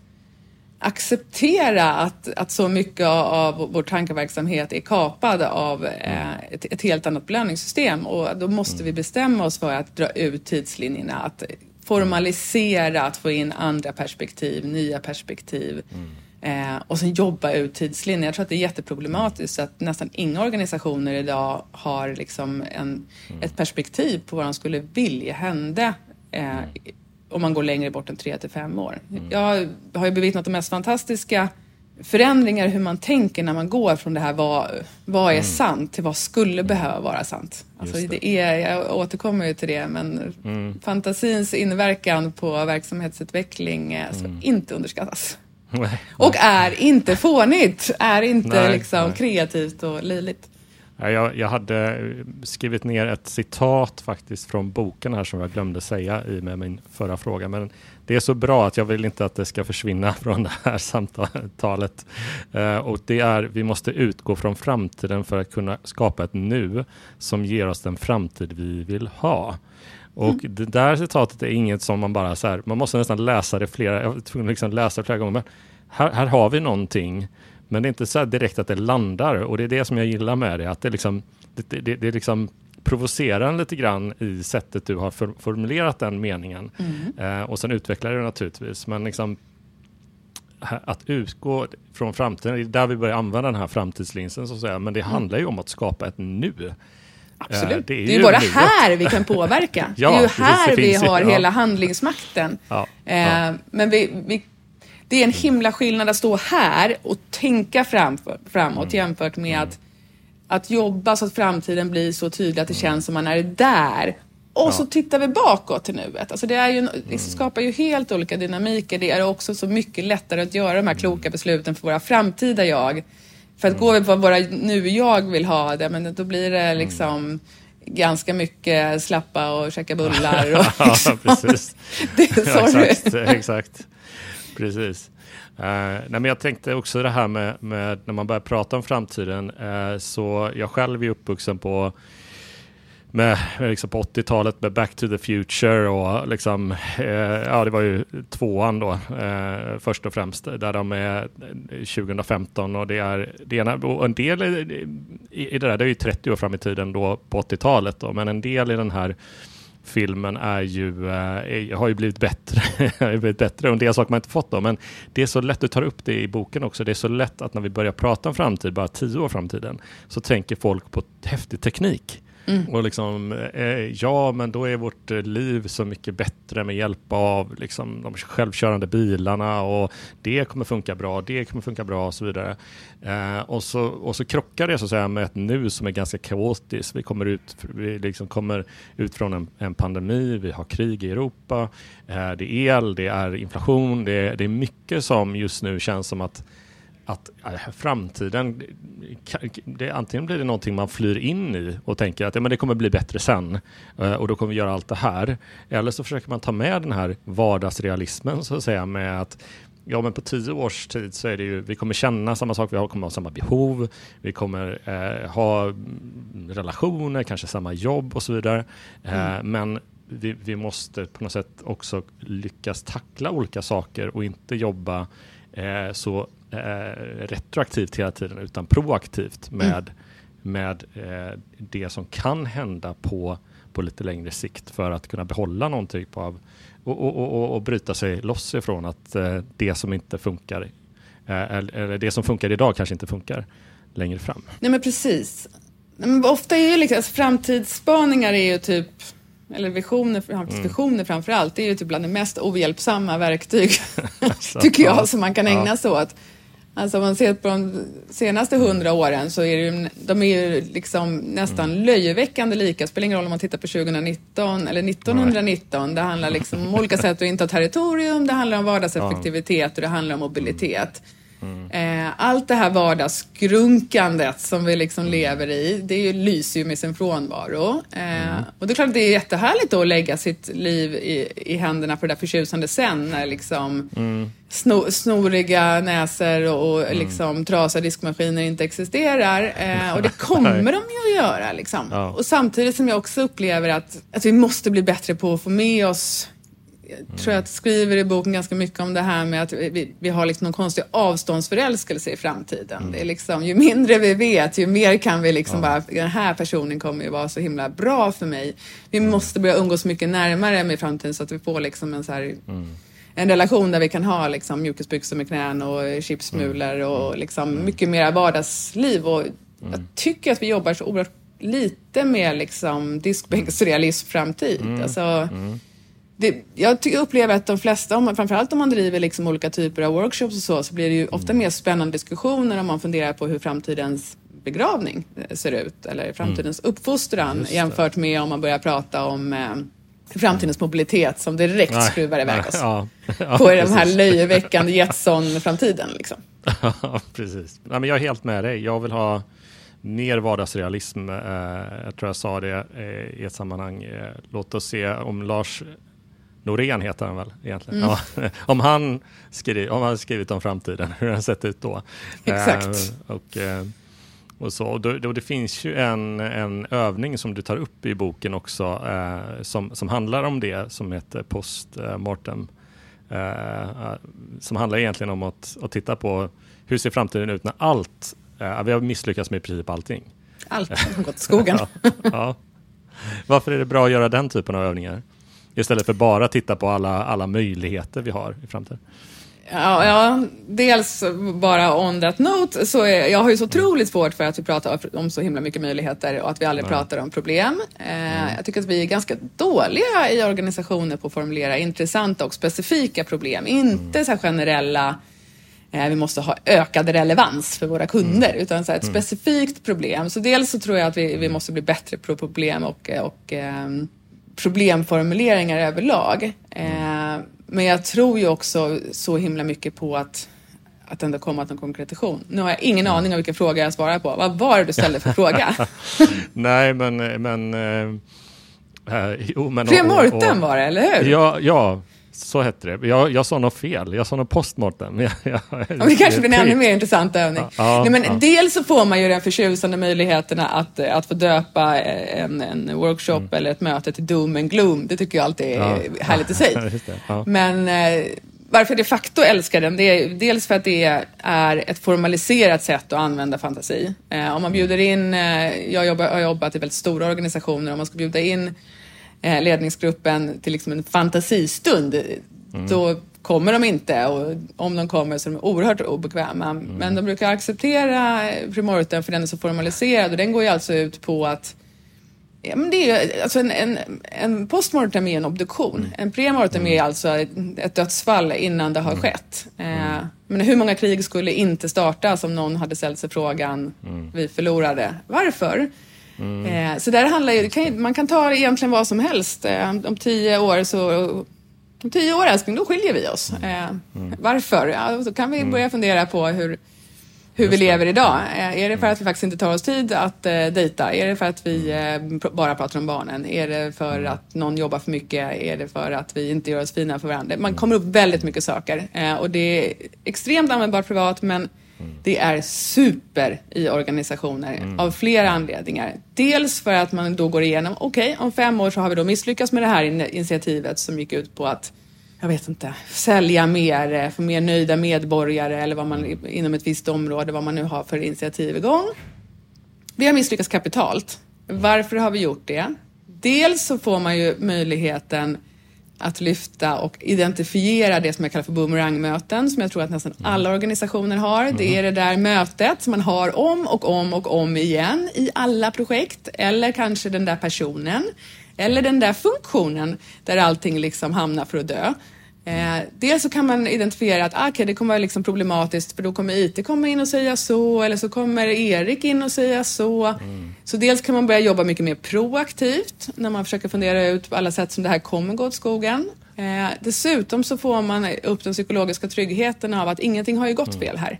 acceptera att, att så mycket av vår tankeverksamhet är kapad av eh, ett, ett helt annat belöningssystem. Och då måste mm. vi bestämma oss för att dra ut tidslinjerna, att formalisera, att få in andra perspektiv, nya perspektiv mm. eh, och sen jobba ut tidslinjer. Jag tror att det är jätteproblematiskt att nästan inga organisationer idag har liksom en, mm. ett perspektiv på vad de skulle vilja hända eh, om man går längre bort än tre till fem år. Mm. Jag har ju bevittnat de mest fantastiska förändringar hur man tänker när man går från det här vad, vad är mm. sant till vad skulle mm. behöva vara sant. Alltså det. Det är, jag återkommer ju till det, men mm. fantasins inverkan på verksamhetsutveckling ska mm. inte underskattas. Nej. Och är inte fånigt, är inte nej, liksom nej. kreativt och liligt. Jag, jag hade skrivit ner ett citat faktiskt från boken här som jag glömde säga i med min förra fråga. Men det är så bra att jag vill inte att det ska försvinna från det här samtalet. Eh, och det är, vi måste utgå från framtiden för att kunna skapa ett nu som ger oss den framtid vi vill ha. Och mm. det där citatet är inget som man bara så här, man måste nästan läsa det flera, jag tror liksom läsa det flera gånger. Men här, här har vi någonting. Men det är inte så direkt att det landar, och det är det som jag gillar med det, att det liksom, det, det, det liksom provocerar lite grann i sättet du har för, formulerat den meningen mm. eh, och sen utvecklar det naturligtvis, men liksom att utgå från framtiden, det är där vi börjar använda den här framtidslinsen så att säga, men det mm. handlar ju om att skapa ett nu. Absolut. Det är ju, det är ju bara nuet. Här vi kan påverka. Ja, det är ju här det finns, vi har ja. hela handlingsmakten. Ja, eh, ja. Men vi, vi det är en himla skillnad att stå här och tänka framför, framåt jämfört med att, att jobba så att framtiden blir så tydlig att det känns som man är där. Och ja. så tittar vi bakåt till nuet. Alltså det, är ju, det skapar ju helt olika dynamiker. Det är också så mycket lättare att göra de här kloka besluten för våra framtida jag. För att gå på vad våra nu-jag vill ha det, men då blir det liksom... ganska mycket slappa och käka bullar. Och ja, precis. Det är sorry. Ja, exakt, exakt. Precis. Uh, nej, men jag tänkte också det här med, med när man börjar prata om framtiden. Uh, så jag själv är uppvuxen på, med, liksom på åttiotalet med Back to the Future och liksom, eh, ja det var ju tvåan då eh, först och främst där de är tjugo femton och det är det ena, och en del i, i det där, det är ju trettio år fram i tiden då på åttiotalet då, men en del i den här filmen är ju, eh, har ju blivit bättre har blivit bättre och en del saker man inte fått då, men det är så lätt, du tar upp det i boken också, det är så lätt att när vi börjar prata om framtid, bara tio år framtiden, så tänker folk på häftig teknik. Mm. Och liksom, eh, ja men då är vårt liv så mycket bättre med hjälp av liksom, de självkörande bilarna och det kommer funka bra, det kommer funka bra och så vidare. Eh, och, så, och så krockar det så att säga med ett nu som är ganska kaotiskt. Vi kommer ut, vi liksom kommer ut från en, en pandemi, vi har krig i Europa, eh, det är el, det är inflation, det, det är mycket som just nu känns som att att framtiden, det, antingen blir det någonting man flyr in i och tänker att ja, men det kommer bli bättre sen och då kommer vi göra allt det här, eller så försöker man ta med den här vardagsrealismen så att säga, med att ja, men på tio års tid så är det ju, vi kommer känna samma sak, vi kommer ha samma behov, vi kommer eh, ha relationer, kanske samma jobb och så vidare, mm. eh, men vi, vi måste på något sätt också lyckas tackla olika saker och inte jobba eh, så retroaktivt hela tiden utan proaktivt med, mm. med eh, det som kan hända på, på lite längre sikt för att kunna behålla någonting på av, och, och, och, och bryta sig loss ifrån att eh, det som inte funkar eh, eller, eller det som funkar idag kanske inte funkar längre fram. Nej men precis. Men ofta är ju liksom, alltså, framtidsspaningar är ju typ, eller visioner, framtidsvisioner mm. framförallt, det är ju typ bland de mest ohjälpsamma verktyg tycker jag som man kan ägna ja. sig åt. Alltså om man ser på de senaste hundra åren så är det ju, de är ju liksom nästan mm. löjeväckande lika. Det spelar ingen roll om man tittar på tjugonitton eller nittonhundranitton. Nej. Det handlar liksom om olika sätt att inte ha territorium. Det handlar om vardagseffektivitet och det handlar om mobilitet. Mm. Mm. Eh, allt det här vardagsgrunkandet som vi liksom mm. lever i, det är ju, lyser ju med sin frånvaro. Eh, mm. Och det är klart att det är jättehärligt då att lägga sitt liv i, i händerna på det där förtjusande sen när liksom... Mm. Snor, snoriga näsor och, och mm. liksom trasiga diskmaskiner inte existerar. Eh, och det kommer de ju att göra. Liksom. Ja. Och samtidigt som jag också upplever att, att vi måste bli bättre på att få med oss. Jag mm. tror jag skriver i boken ganska mycket om det här med att vi, vi har liksom någon konstig avståndsförälskelse i framtiden. Mm. Det är liksom, ju mindre vi vet, ju mer kan vi liksom ja. bara, den här personen kommer ju vara så himla bra för mig. Vi mm. måste börja umgås mycket närmare med framtiden så att vi får liksom en så här... Mm. En relation där vi kan ha liksom mjukisbyxor med knän och chipsmulor och liksom mycket mer vardagsliv. Och jag tycker att vi jobbar så oerhört lite med liksom diskbänksrealism framtid. Mm. Alltså, det, jag tycker, upplever att de flesta, om man, framförallt om man driver liksom olika typer av workshops och så, så blir det ju ofta mer spännande diskussioner om man funderar på hur framtidens begravning ser ut eller framtidens uppfostran jämfört med om man börjar prata om... Eh, framtidens mobilitet som direkt nej, skruvar iväg oss ja, ja, på ja, den här löjeväckande Jetson-framtiden. Liksom. Ja, precis. Nej, men jag är helt med dig. Jag vill ha mer vardagsrealism. Eh, jag tror jag sa det eh, i ett sammanhang. Eh, låt oss se om Lars Norén heter han väl egentligen. Mm. Ja, om, han skri- om han skrivit om framtiden, hur han sett ut då. Exakt. Eh, och... Eh, Och så, och då, då det finns ju en, en övning som du tar upp i boken också eh, som, som handlar om det, som heter postmortem. Eh, som handlar egentligen om att, att titta på hur ser framtiden ut när allt, eh, vi har misslyckats med i princip allting. Allt som gått skogen. ja, ja. Varför är det bra att göra den typen av övningar? Istället för bara titta på alla, alla möjligheter vi har i framtiden. Ja, ja, dels bara on that note så är, jag har ju så otroligt svårt för att vi pratar om så himla mycket möjligheter och att vi aldrig Nej. pratar om problem. Eh, jag tycker att vi är ganska dåliga i organisationer på att formulera intressanta och specifika problem. Inte mm. så här generella, eh, vi måste ha ökad relevans för våra kunder, mm. utan så här ett mm. specifikt problem. Så dels så tror jag att vi, vi måste bli bättre på problem och, och eh, problemformuleringar överlag. Eh, Men jag tror ju också så himla mycket på att, att ändå komma till en konkretion. Nu har jag ingen aning om vilka frågor jag svarar på. Vad var det du ställde för fråga? Nej, men... men äh, jo, men premortem var det, eller hur? Ja, ja, så hette det. Jag, jag sa något fel. Jag sa något postmortem. Jag, jag, ja, det kanske blir en ännu mer intressant övning. Ja, nej, men ja. Dels så får man ju den förtjusande möjligheterna att, att få döpa en, en workshop mm. eller ett möte till doom and gloom. Det tycker jag alltid är ja. härligt i sig. Ja. Men... Äh, varför de facto älskar den, det är dels för att det är ett formaliserat sätt att använda fantasi. Eh, om man bjuder in, eh, jag jobbar, har jobbat i väldigt stora organisationer, om man ska bjuda in eh, ledningsgruppen till liksom en fantasistund, mm. då kommer de inte. Och om de kommer så är de oerhört obekväma. Mm. Men de brukar acceptera primorten för den är så formaliserad, och den går ju alltså ut på att ja, men det är ju, alltså en, en, en postmortem är en obduktion. Mm. En premortem mm. är alltså ett dödsfall innan det har mm. skett. Mm. Eh, men hur många krig skulle inte startas om någon hade ställt sig frågan mm. vi förlorade? Varför? Mm. Eh, så där handlar ju, kan, man kan ta egentligen vad som helst. Eh, om tio år så... Om tio år, älskling, då skiljer vi oss. Eh, mm. Varför? Ja, då kan vi börja fundera på hur... Hur vi lever idag. Är det för att vi faktiskt inte tar oss tid att dejta? Är det för att vi bara pratar om barnen? Är det för att någon jobbar för mycket? Är det för att vi inte gör oss fina för varandra? Man kommer upp väldigt mycket saker. Och det är extremt användbart privat, men det är super i organisationer mm. av flera anledningar. Dels för att man då går igenom, okej, okay, om fem år så har vi då misslyckats med det här initiativet som gick ut på att jag vet inte, sälja mer, få mer nöjda medborgare eller vad man inom ett visst område, vad man nu har för initiativ igång. Vi har misslyckats kapitalt. Varför har vi gjort det? Dels så får man ju möjligheten att lyfta och identifiera det som jag kallar för boomerangmöten, som jag tror att nästan alla organisationer har. Det är det där mötet som man har om och om och om igen i alla projekt, eller kanske den där personen. Eller den där funktionen där allting liksom hamnar för att dö. Eh, dels så kan man identifiera att ah, okay, det kommer vara liksom problematiskt, för då kommer I T komma in och säga så, eller så kommer Erik in och säga så. Mm. Så dels kan man börja jobba mycket mer proaktivt när man försöker fundera ut på alla sätt som det här kommer gå åt skogen. Eh, dessutom så får man upp den psykologiska tryggheten av att ingenting har ju gått fel här.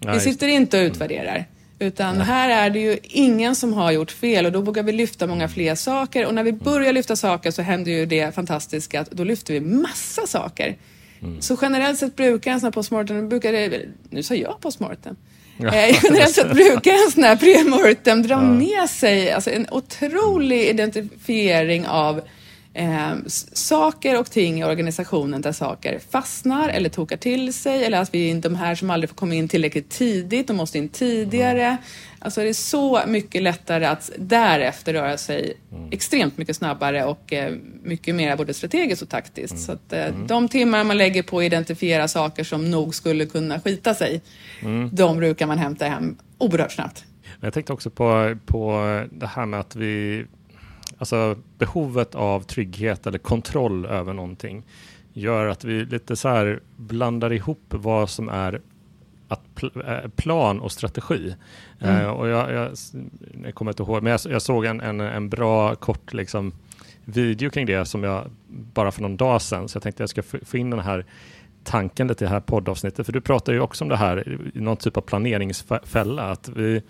Mm. Vi sitter inte och utvärderar. Utan här är det ju ingen som har gjort fel, och då vågar vi lyfta många fler saker. Och när vi börjar lyfta saker så händer ju det fantastiska att då lyfter vi massa saker. Mm. Så generellt sett brukar en sån här postmortem, brukar det, nu sa jag postmortem. Ja. Eh, generellt sett brukar en sån här premortem dra ja. med sig alltså en otrolig identifiering av eh, saker och ting i organisationen där saker fastnar eller tokar till sig, eller att vi är de här som aldrig får komma in tillräckligt tidigt, de måste in tidigare. Mm. Alltså det är så mycket lättare att därefter röra sig mm. extremt mycket snabbare och eh, mycket mer både strategiskt och taktiskt. Mm. Så att eh, mm. de timmar man lägger på att identifiera saker som nog skulle kunna skita sig, mm. de brukar man hämta hem oerhört snabbt. Jag tänkte också på, på det här med att vi... Alltså behovet av trygghet eller kontroll över någonting gör att vi lite så här blandar ihop vad som är att pl- plan och strategi. Mm. Eh, och jag, jag, jag kommer inte ihåg, men jag, jag såg en, en, en bra kort liksom, video kring det som jag bara för någon dag sedan, så jag tänkte jag ska f- få in den här tanken lite i det här poddavsnittet. För du pratar ju också om det här, någon typ av planeringsfälla, att vi...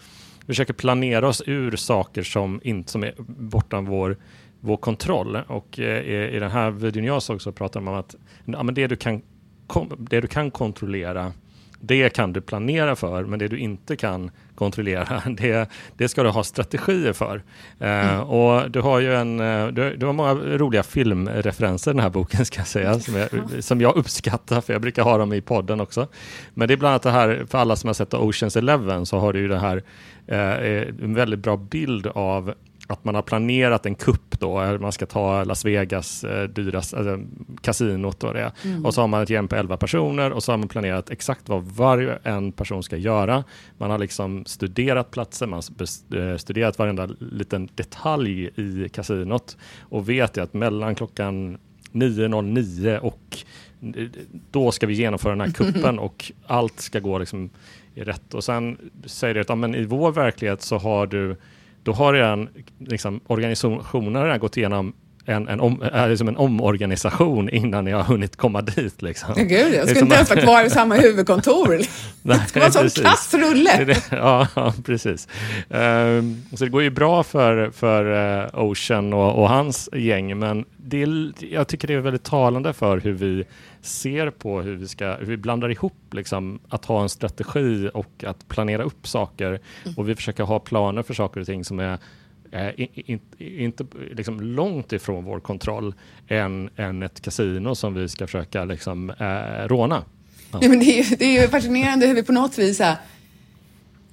Vi försöker planera oss ur saker som, inte, som är bortom vår, vår kontroll. Och eh, i den här videon jag såg så pratar man om att ja, men det, du kan, kom, det du kan kontrollera, det kan du planera för. Men det du inte kan kontrollera, det, det ska du ha strategier för. Eh, mm. Och du har ju en, du, du har många roliga filmreferenser i den här boken, ska jag säga. Som jag, som jag uppskattar, för jag brukar ha dem i podden också. Men det är bland annat det här, för alla som har sett Ocean's Eleven så har du ju det här en väldigt bra bild av att man har planerat en kupp då, man ska ta Las Vegas eh, dyras, alltså, kasinot och det. Mm. Och så har man ett gäng på elva personer och så har man planerat exakt vad varje en person ska göra. Man har liksom studerat platsen, man har studerat varenda liten detalj i kasinot och vet ju att mellan klockan nio och då ska vi genomföra den här kuppen och allt ska gå liksom är rätt. Och sen säger det att ja, men i vår verklighet så har du då har redan liksom, organisationen redan gått igenom en, en, om, liksom en omorganisation innan jag har hunnit komma dit. Liksom. Gud, jag skulle liksom inte ens vara kvar i samma huvudkontor. Nej, det var en sån kastrulle. Ja, ja, precis. Um, så det går ju bra för, för uh, Ocean och, och hans gäng, men det är, jag tycker det är väldigt talande för hur vi ser på hur vi ska, hur vi blandar ihop liksom, att ha en strategi och att planera upp saker. Mm. Och vi försöker ha planer för saker och ting som är Eh, inte, inte liksom långt ifrån vår kontroll än, än ett kasino som vi ska försöka liksom, eh, råna. Ja. Nej, men det, är ju, det är ju fascinerande hur vi på något vis här,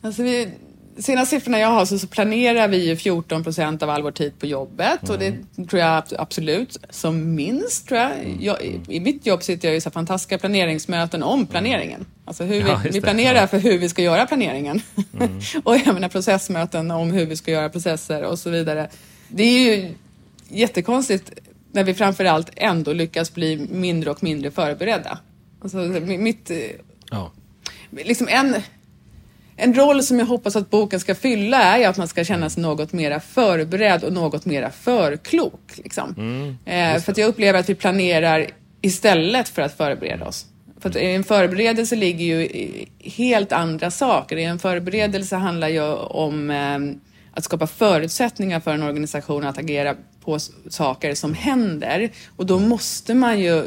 alltså vi, senaste siffrorna jag har så, så planerar vi ju fjorton procent av all vår tid på jobbet, mm. och det tror jag absolut som minst tror jag. jag i, I mitt jobb sitter jag i så fantastiska planeringsmöten om planeringen. Alltså hur ja, vi, vi planerar det. för hur vi ska göra planeringen. Mm. Och jag menar processmöten om hur vi ska göra processer och så vidare. Det är ju jättekonstigt när vi framförallt ändå lyckas bli mindre och mindre förberedda. Alltså mitt... Ja. Liksom en... En roll som jag hoppas att boken ska fylla är att man ska känna sig något mera förberedd och något mera förklok. Liksom. Mm, eh, för att jag upplever att vi planerar istället för att förbereda oss. För att i en förberedelse ligger ju helt andra saker. I en förberedelse handlar ju om eh, att skapa förutsättningar för en organisation att agera på saker som händer. Och då måste man ju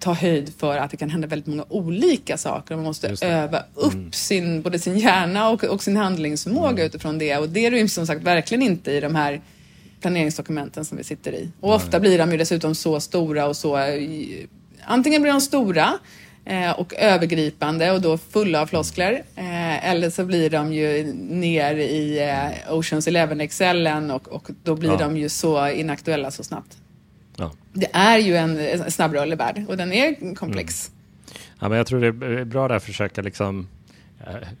ta höjd för att det kan hända väldigt många olika saker. Man måste öva upp mm. sin, både sin hjärna och, och sin handlingsförmåga mm. utifrån det. Och det ryms som sagt verkligen inte i de här planeringsdokumenten som vi sitter i. Och Nej. ofta blir de ju dessutom så stora och så... Antingen blir de stora eh, och övergripande och då fulla av floskler. Eh, eller så blir de ju ner i eh, Oceans Eleven-excellen och, och då blir ja. de ju så inaktuella så snabbt. Ja. Det är ju en, en snabbrörlig värld och den är komplex. Mm. Ja, men jag tror det är bra där att försöka liksom,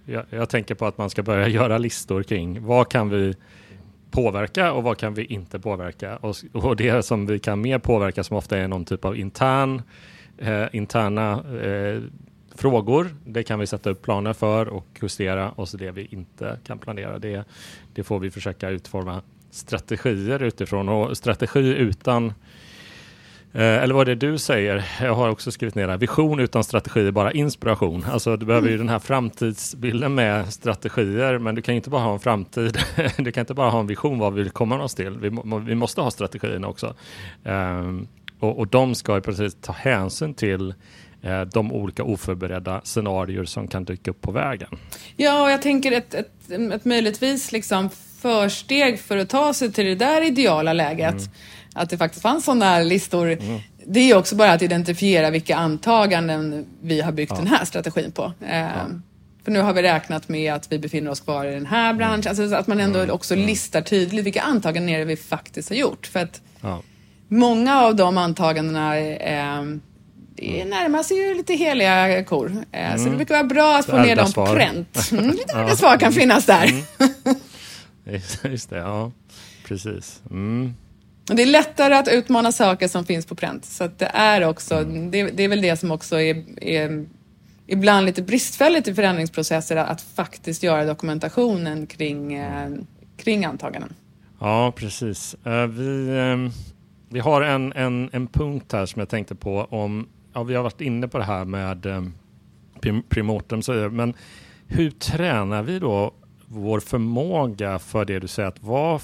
jag, jag tänker på att man ska börja göra listor kring vad kan vi påverka och vad kan vi inte påverka. Och, och det som vi kan mer påverka som ofta är någon typ av intern, eh, interna eh, frågor. Det kan vi sätta upp planer för och justera, och så det vi inte kan planera. Det, det får vi försöka utforma strategier utifrån, och strategi utan eh, eller vad det är du säger, jag har också skrivit ner det här, vision utan strategi är bara inspiration. Alltså du behöver ju den här framtidsbilden med strategier, men du kan inte bara ha en framtid, du kan inte bara ha en vision vad vi vill komma oss till, vi, må, vi måste ha strategierna också, eh, och, och de ska ju precis ta hänsyn till eh, de olika oförberedda scenarier som kan dyka upp på vägen. Ja, och jag tänker ett, ett, ett möjligtvis liksom försteg för att ta sig till det där ideala läget, mm. att det faktiskt fanns sådana här listor, mm. det är också bara att identifiera vilka antaganden vi har byggt ja. den här strategin på. Eh, ja. För nu har vi räknat med att vi befinner oss kvar i den här branschen, mm. alltså att man ändå mm. också mm. listar tydligt vilka antaganden är det vi faktiskt har gjort. För att ja. många av de antagandena eh, det närmar sig ju lite heliga kor. Eh, mm. Så det brukar vara bra att få ner dem på pränt. Mm, lite ja. svar kan finnas där. Mm. Just det, ja. Precis. Mm. Det är lättare att utmana saker som finns på pränt. Så att det är också, mm. det, det är väl det som också är, är ibland lite bristfälligt i förändringsprocesser, att faktiskt göra dokumentationen kring, eh, kring antaganden. Ja, precis. Eh, vi, eh, vi har en, en, en punkt här som jag tänkte på om, ja, vi har varit inne på det här med eh, primortem, så, men hur tränar vi då vår förmåga för det du säger att vara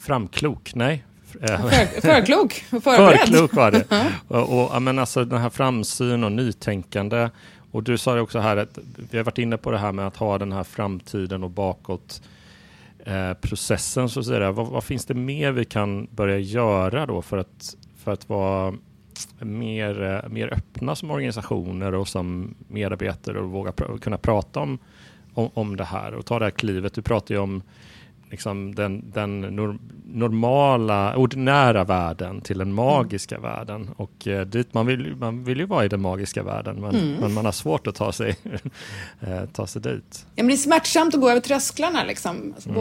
framklok, nej. För, förklok, förberedd. Förklok var det. och, och, men alltså den här framsyn och nytänkande. Och du sa det också här, att vi har varit inne på det här med att ha den här framtiden och bakåt eh, processen. Så att säga. Vad, vad finns det mer vi kan börja göra då för att, för att vara mer, mer öppna som organisationer och som medarbetare och våga pr- kunna prata om om det här och ta det här klivet. Du pratar ju om liksom den, den nor- normala, ordinära världen till den magiska mm. världen. Och eh, dit man vill, man vill ju vara i den magiska världen, men, mm. men man har svårt att ta sig, eh, ta sig dit. Ja, men det är smärtsamt att gå över trösklarna. Liksom. Alltså, mm.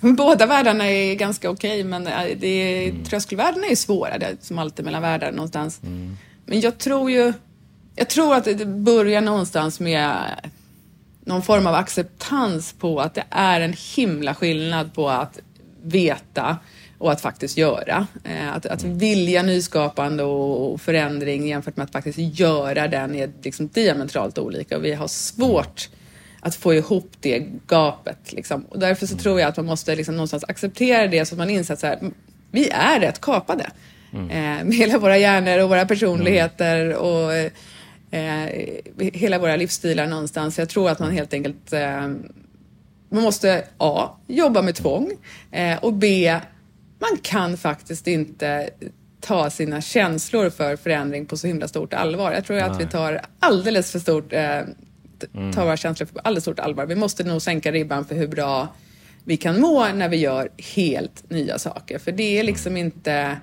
bo- båda världarna är ganska okej, men det är, mm. tröskelvärldarna är svåra, det är som alltid mellan världar någonstans. Mm. Men jag tror ju, jag tror att det börjar någonstans med någon form av acceptans på att det är en himla skillnad på att veta och att faktiskt göra. Att, att vilja nyskapande och förändring jämfört med att faktiskt göra den är liksom diametralt olika. Och vi har svårt att få ihop det gapet. Liksom. Och därför så tror jag att man måste liksom någonstans acceptera det så att man inser att så här, vi är rätt kapade. Mm. Eh, med hela våra hjärnor och våra personligheter mm. och eh, hela våra livsstilar någonstans. Jag tror att man helt enkelt... Eh, man måste A, jobba med tvång eh, och B, man kan faktiskt inte ta sina känslor för förändring på så himla stort allvar. Jag tror Nej. att vi tar alldeles för stort... Eh, Mm. tar våra känslor på alldeles stort allvar. Vi måste nog sänka ribban för hur bra vi kan må när vi gör helt nya saker. För det är liksom inte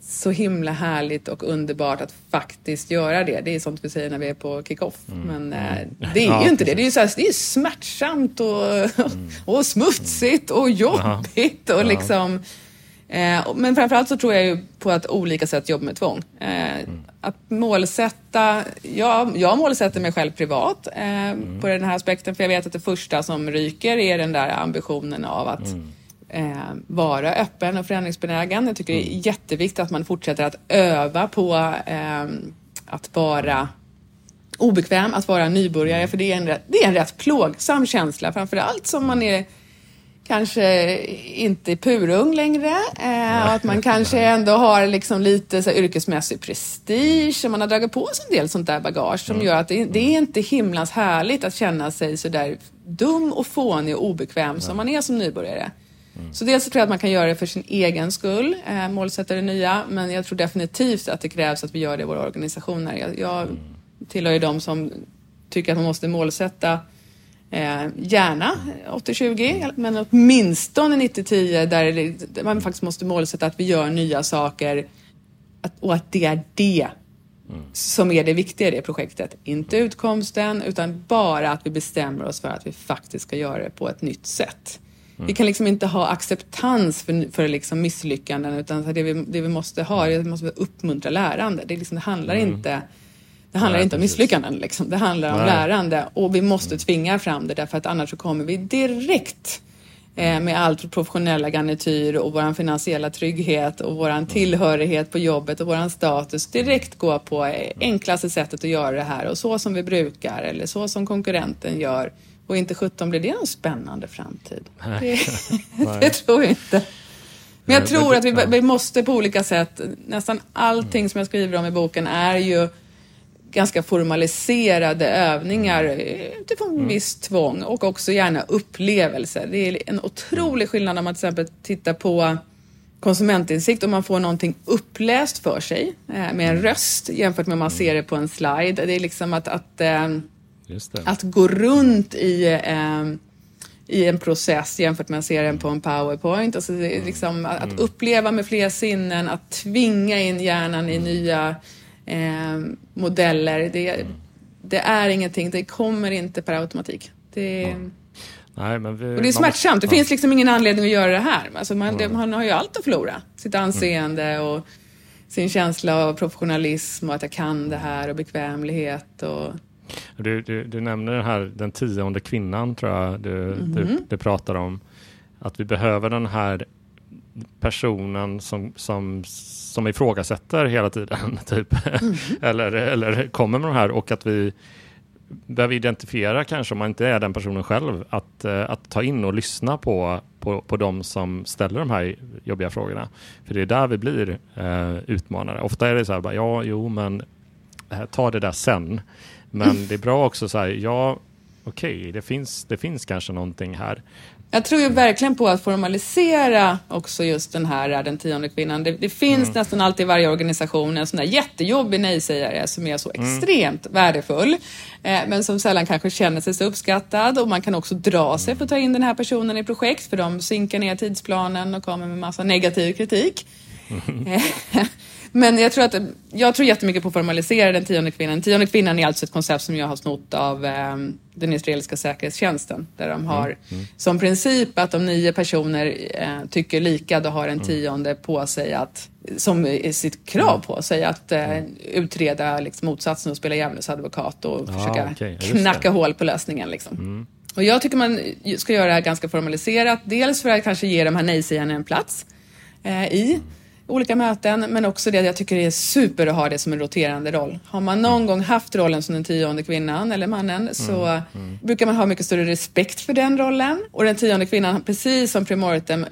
så himla härligt och underbart att faktiskt göra det. Det är sånt vi säger när vi är på kick-off. Mm. Men äh, det är ja, ju inte precis. det. Det är ju så här, det är smärtsamt och, mm. och smutsigt och jobbigt. Och ja. liksom, eh, men framförallt så tror jag ju på att olika sätt jobba med tvång. Eh, mm. Att målsätta, ja, jag målsätter mig själv privat eh, mm. på den här aspekten. För jag vet att det första som ryker är den där ambitionen av att mm. eh, vara öppen och förändringsbenägen. Jag tycker mm. det är jätteviktigt att man fortsätter att öva på eh, att vara obekväm, att vara nybörjare. För det är en, det är en rätt plågsam känsla, framförallt som man är... kanske inte purung längre. Eh, och att man kanske ändå har liksom lite så här yrkesmässig prestige. Och man har dragit på sig en del sånt där bagage. Som mm. gör att det, det är inte himlans härligt att känna sig så där dum och fånig och obekväm mm. som man är som nybörjare. Mm. Så dels så tror jag att man kan göra det för sin egen skull. Eh, målsätta det nya. Men jag tror definitivt att det krävs att vi gör det i våra organisationer. Jag, jag mm. tillhör ju de som tycker att man måste målsätta... Eh, gärna åttio tjugo, men åtminstone nittio tio där, det, där man faktiskt måste målsätta att vi gör nya saker att, och att det är det mm. som är det viktiga i det projektet. Inte utkomsten, utan bara att vi bestämmer oss för att vi faktiskt ska göra det på ett nytt sätt. Mm. Vi kan liksom inte ha acceptans för, för liksom misslyckanden, utan det vi, det vi måste ha är att vi måste uppmuntra lärande. Det, liksom, det handlar mm. inte... Det handlar Nej, inte om misslyckanden, liksom. Det handlar Nej. om lärande. Och vi måste tvinga fram det, därför att annars så kommer vi direkt eh, med allt professionella garnityr och vår finansiella trygghet och vår tillhörighet på jobbet och vår status direkt gå på eh, enklaste sättet att göra det här. Och så som vi brukar, eller så som konkurrenten gör. Och inte sjutton blir det en spännande framtid. Det, det tror jag inte. Men jag tror att vi, vi måste på olika sätt, nästan allting som jag skriver om i boken är ju ganska formaliserade övningar utifrån mm. viss tvång och också gärna upplevelser. Det är en otrolig skillnad om man till exempel tittar på konsumentinsikt och man får någonting uppläst för sig med en röst jämfört med om man ser det på en slide. Det är liksom att, att, Just det. att gå runt i, i en process jämfört med att se den på en PowerPoint. Alltså det är liksom att, att uppleva med fler sinnen, att tvinga in hjärnan i nya... Eh, modeller, det, mm. det är ingenting, det kommer inte per automatik. Det, mm. Nej, men vi, och det är smärtsamt, måste, det finns liksom ingen anledning att göra det här. Alltså man, mm. det, man har ju allt att förlora, sitt anseende och sin känsla av professionalism och att jag kan det här och bekvämlighet och... Du, du, du nämnde den här den tionde kvinnan, tror jag du, mm. du, du pratar om, att vi behöver den här personen som, som, som ifrågasätter hela tiden typ. Mm. eller, eller kommer med de här, och att vi behöver identifiera, kanske om man inte är den personen själv, att, att ta in och lyssna på, på, på de som ställer de här jobbiga frågorna, för det är där vi blir eh, utmanare. Ofta är det så här, bara, ja, jo, men ta det där sen, men mm. det är bra också så här, ja, okej, okay, det, finns, det finns kanske någonting här. Jag tror ju verkligen på att formalisera också just den här, den tionde kvinnan. Det, det finns mm. nästan alltid i varje organisation en sån där jättejobbig nej-sägare som är så extremt mm. värdefull. Eh, men som sällan kanske känner sig så uppskattad. Och man kan också dra sig för att ta in den här personen i projekt. För de sinkar ner tidsplanen och kommer med massa negativ kritik. Mm. Men jag tror, att, jag tror jättemycket på att formalisera den tionde kvinnan. Den tionde kvinnan är alltså ett koncept som jag har snott av eh, den israeliska säkerhetstjänsten. Där de har mm. Mm. som princip att om nio personer eh, tycker lika, då har en tionde på sig att, som är sitt krav på sig att eh, utreda liksom, motsatsen och spela djävulsadvokat och ah, försöka okay. knacka hål på lösningen. Liksom. Mm. Och jag tycker man ska göra det här ganska formaliserat. Dels för att kanske ge de här nej-sägarna en plats. i olika möten, men också det jag tycker är super att ha det som en roterande roll. Har man någon mm. gång haft rollen som den tionde kvinnan eller mannen så mm. Mm. brukar man ha mycket större respekt för den rollen. Och den tionde kvinnan, precis som primarium,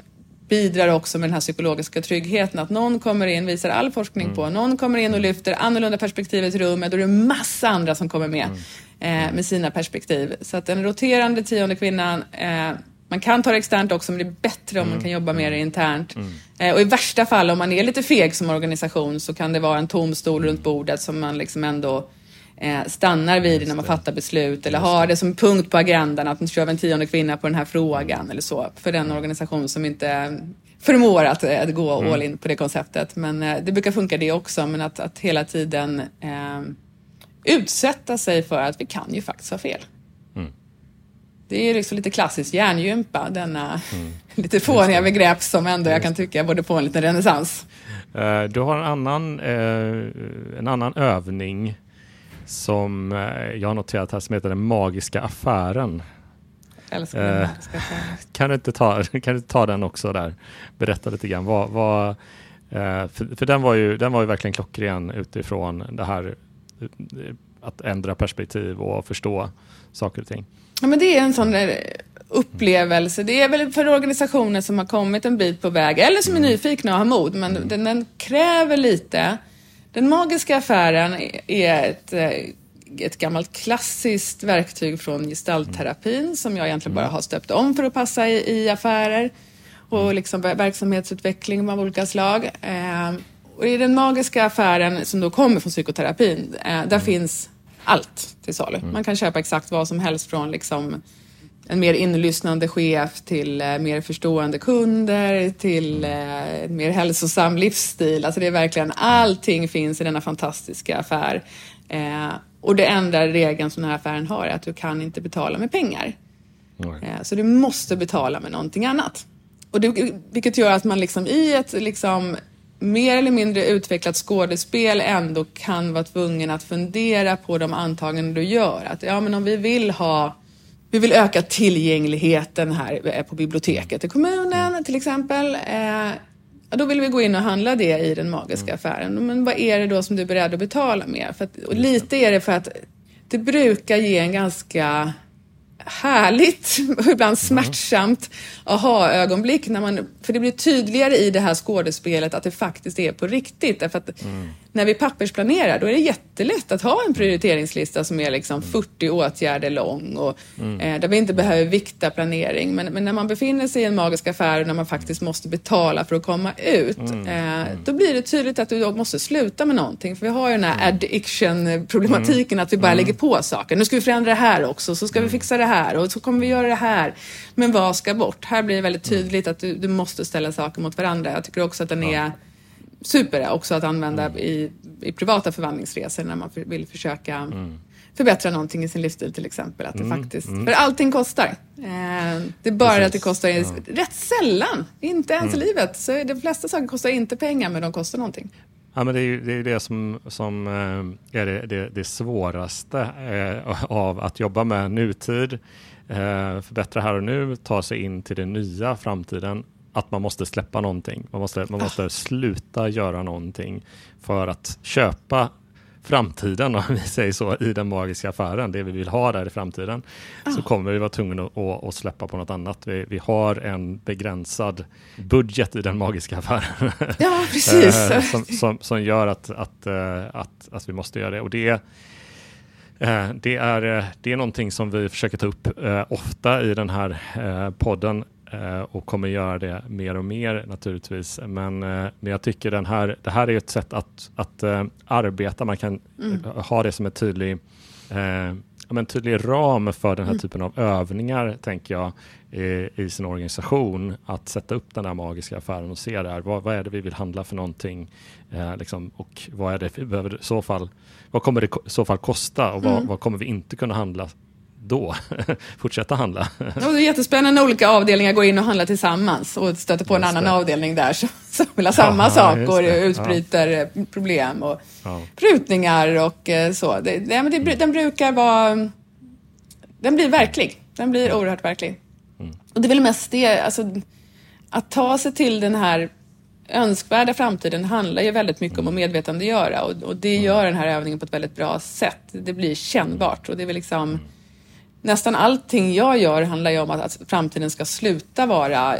bidrar också med den här psykologiska tryggheten att någon kommer in, visar all forskning mm. på, någon kommer in och lyfter annorlunda perspektivet i rummet och det är en massa andra som kommer med mm. eh, med sina perspektiv. Så att den roterande tionde kvinnan, eh, man kan ta det externt också, men det är bättre om mm. man kan jobba mer internt. Mm. Eh, och i värsta fall, om man är lite feg som organisation, så kan det vara en tom stol runt bordet som man liksom ändå eh, stannar vid Just när man det. fattar beslut. Eller Just har det som punkt på agendan att man kör en tionde kvinna på den här frågan. Mm. eller så. För den organisation som inte förmår att, att gå mm. all in på det konceptet. Men eh, det brukar funka det också. Men att, att hela tiden eh, utsätta sig för att vi kan ju faktiskt ha fel. Det är liksom lite klassisk hjärngympa, denna mm. lite fåniga begrepp som ändå jag kan tycka borde på en liten renässans. Uh, du har en annan, uh, en annan övning som uh, jag har noterat här som heter den magiska affären. Älskar den magiska affären. Uh, kan du inte ta, kan du ta den också där? Berätta lite grann. Vad, vad, uh, för för den, var ju, den var ju verkligen klockren utifrån det här att ändra perspektiv och förstå saker och ting. Ja, men det är en sån där upplevelse. Det är väl för organisationer som har kommit en bit på väg eller som är nyfikna och har mod, men den, den kräver lite. Den magiska affären är ett, ett gammalt klassiskt verktyg från gestaltterapin som jag egentligen bara har stöpt om för att passa i, i affärer och liksom verksamhetsutveckling av olika slag. Och i den magiska affären som då kommer från psykoterapin, där finns allt till salu. Man kan köpa exakt vad som helst från liksom en mer inlyssnande chef till mer förstående kunder till en mer hälsosam livsstil. Alltså det är verkligen allting finns i denna fantastiska affär. Eh, och det enda regeln som den här affären har är att du kan inte betala med pengar. Eh, så du måste betala med någonting annat. Och det, vilket gör att man liksom i ett liksom mer eller mindre utvecklat skådespel ändå kan vara tvungen att fundera på de antaganden du gör. Att ja, men om vi vill ha, vi vill öka tillgängligheten här på biblioteket i kommunen till exempel. Eh, då vill vi gå in och handla det i den magiska affären. Men vad är det då som du är beredd att betala med? För att, och lite är det för att det brukar ge en ganska härligt och ibland smärtsamt aha-ögonblick när man, för det blir tydligare i det här skådespelet att det faktiskt är på riktigt, därför att mm. när vi pappersplanerar då är det jättelätt att ha en prioriteringslista som är liksom fyrtio åtgärder lång och mm. eh, där vi inte behöver vikta planering, men, men när man befinner sig i en magisk affär när man faktiskt måste betala för att komma ut mm. eh, då blir det tydligt att du måste sluta med någonting, för vi har ju den här addiction-problematiken att vi bara mm. lägger på saker, nu ska vi förändra det här också, så ska vi fixa det här och så kommer vi göra det här, men vad ska bort? Här blir det väldigt tydligt att du, du måste ställa saker mot varandra. Jag tycker också att den är super också att använda i, i privata förvandlingsresor när man vill försöka förbättra någonting i sin livsstil till exempel, att det mm, faktiskt, mm. för allting kostar. Eh, det är bara Precis. att det kostar ja. rätt sällan, inte ens mm. i livet. Så de flesta saker kostar inte pengar, men de kostar någonting. Ja, men det är ju det, är det som, som är det, det, det svåraste av att jobba med nutid, förbättra här och nu, ta sig in till det nya, framtiden, att man måste släppa någonting. Man måste, man måste ah. sluta göra någonting för att köpa framtiden, om vi säger så, i den magiska affären, det vi vill ha där i framtiden, ah. så kommer vi vara tvungna att, att släppa på något annat. Vi, vi har en begränsad budget i den magiska affären. Ja, precis. som, som, som gör att, att, att, att vi måste göra det. Och det är det är, det är någonting som vi försöker ta upp ofta i den här podden och kommer göra det mer och mer naturligtvis, men, men jag tycker den här, det här är ett sätt att, att arbeta, man kan mm. ha det som en tydlig, eh, en tydlig ram för den här mm. typen av övningar, tänker jag, i, i sin organisation, att sätta upp den här magiska affären och se där, vad, vad är det vi vill handla för någonting, eh, liksom, och vad är det vi behöver, så fall, vad kommer det i så fall kosta och vad, mm. vad kommer vi inte kunna handla då? Fortsätta handla. Ja, det är jättespännande, olika avdelningar går in och handlar tillsammans och stöter på just en annan det. avdelning där som, som vill ha samma ja, saker och utbryter ja. problem och ja. prutningar och så. Det, det, men det, den brukar vara, den blir verklig. Den blir oerhört verklig. Mm. Och det är väl mest det, alltså, att ta sig till den här önskvärda framtiden handlar ju väldigt mycket om att medvetandegöra, och, och det gör den här övningen på ett väldigt bra sätt. Det blir kännbart, och det är väl liksom nästan allting jag gör handlar ju om att, att framtiden ska sluta vara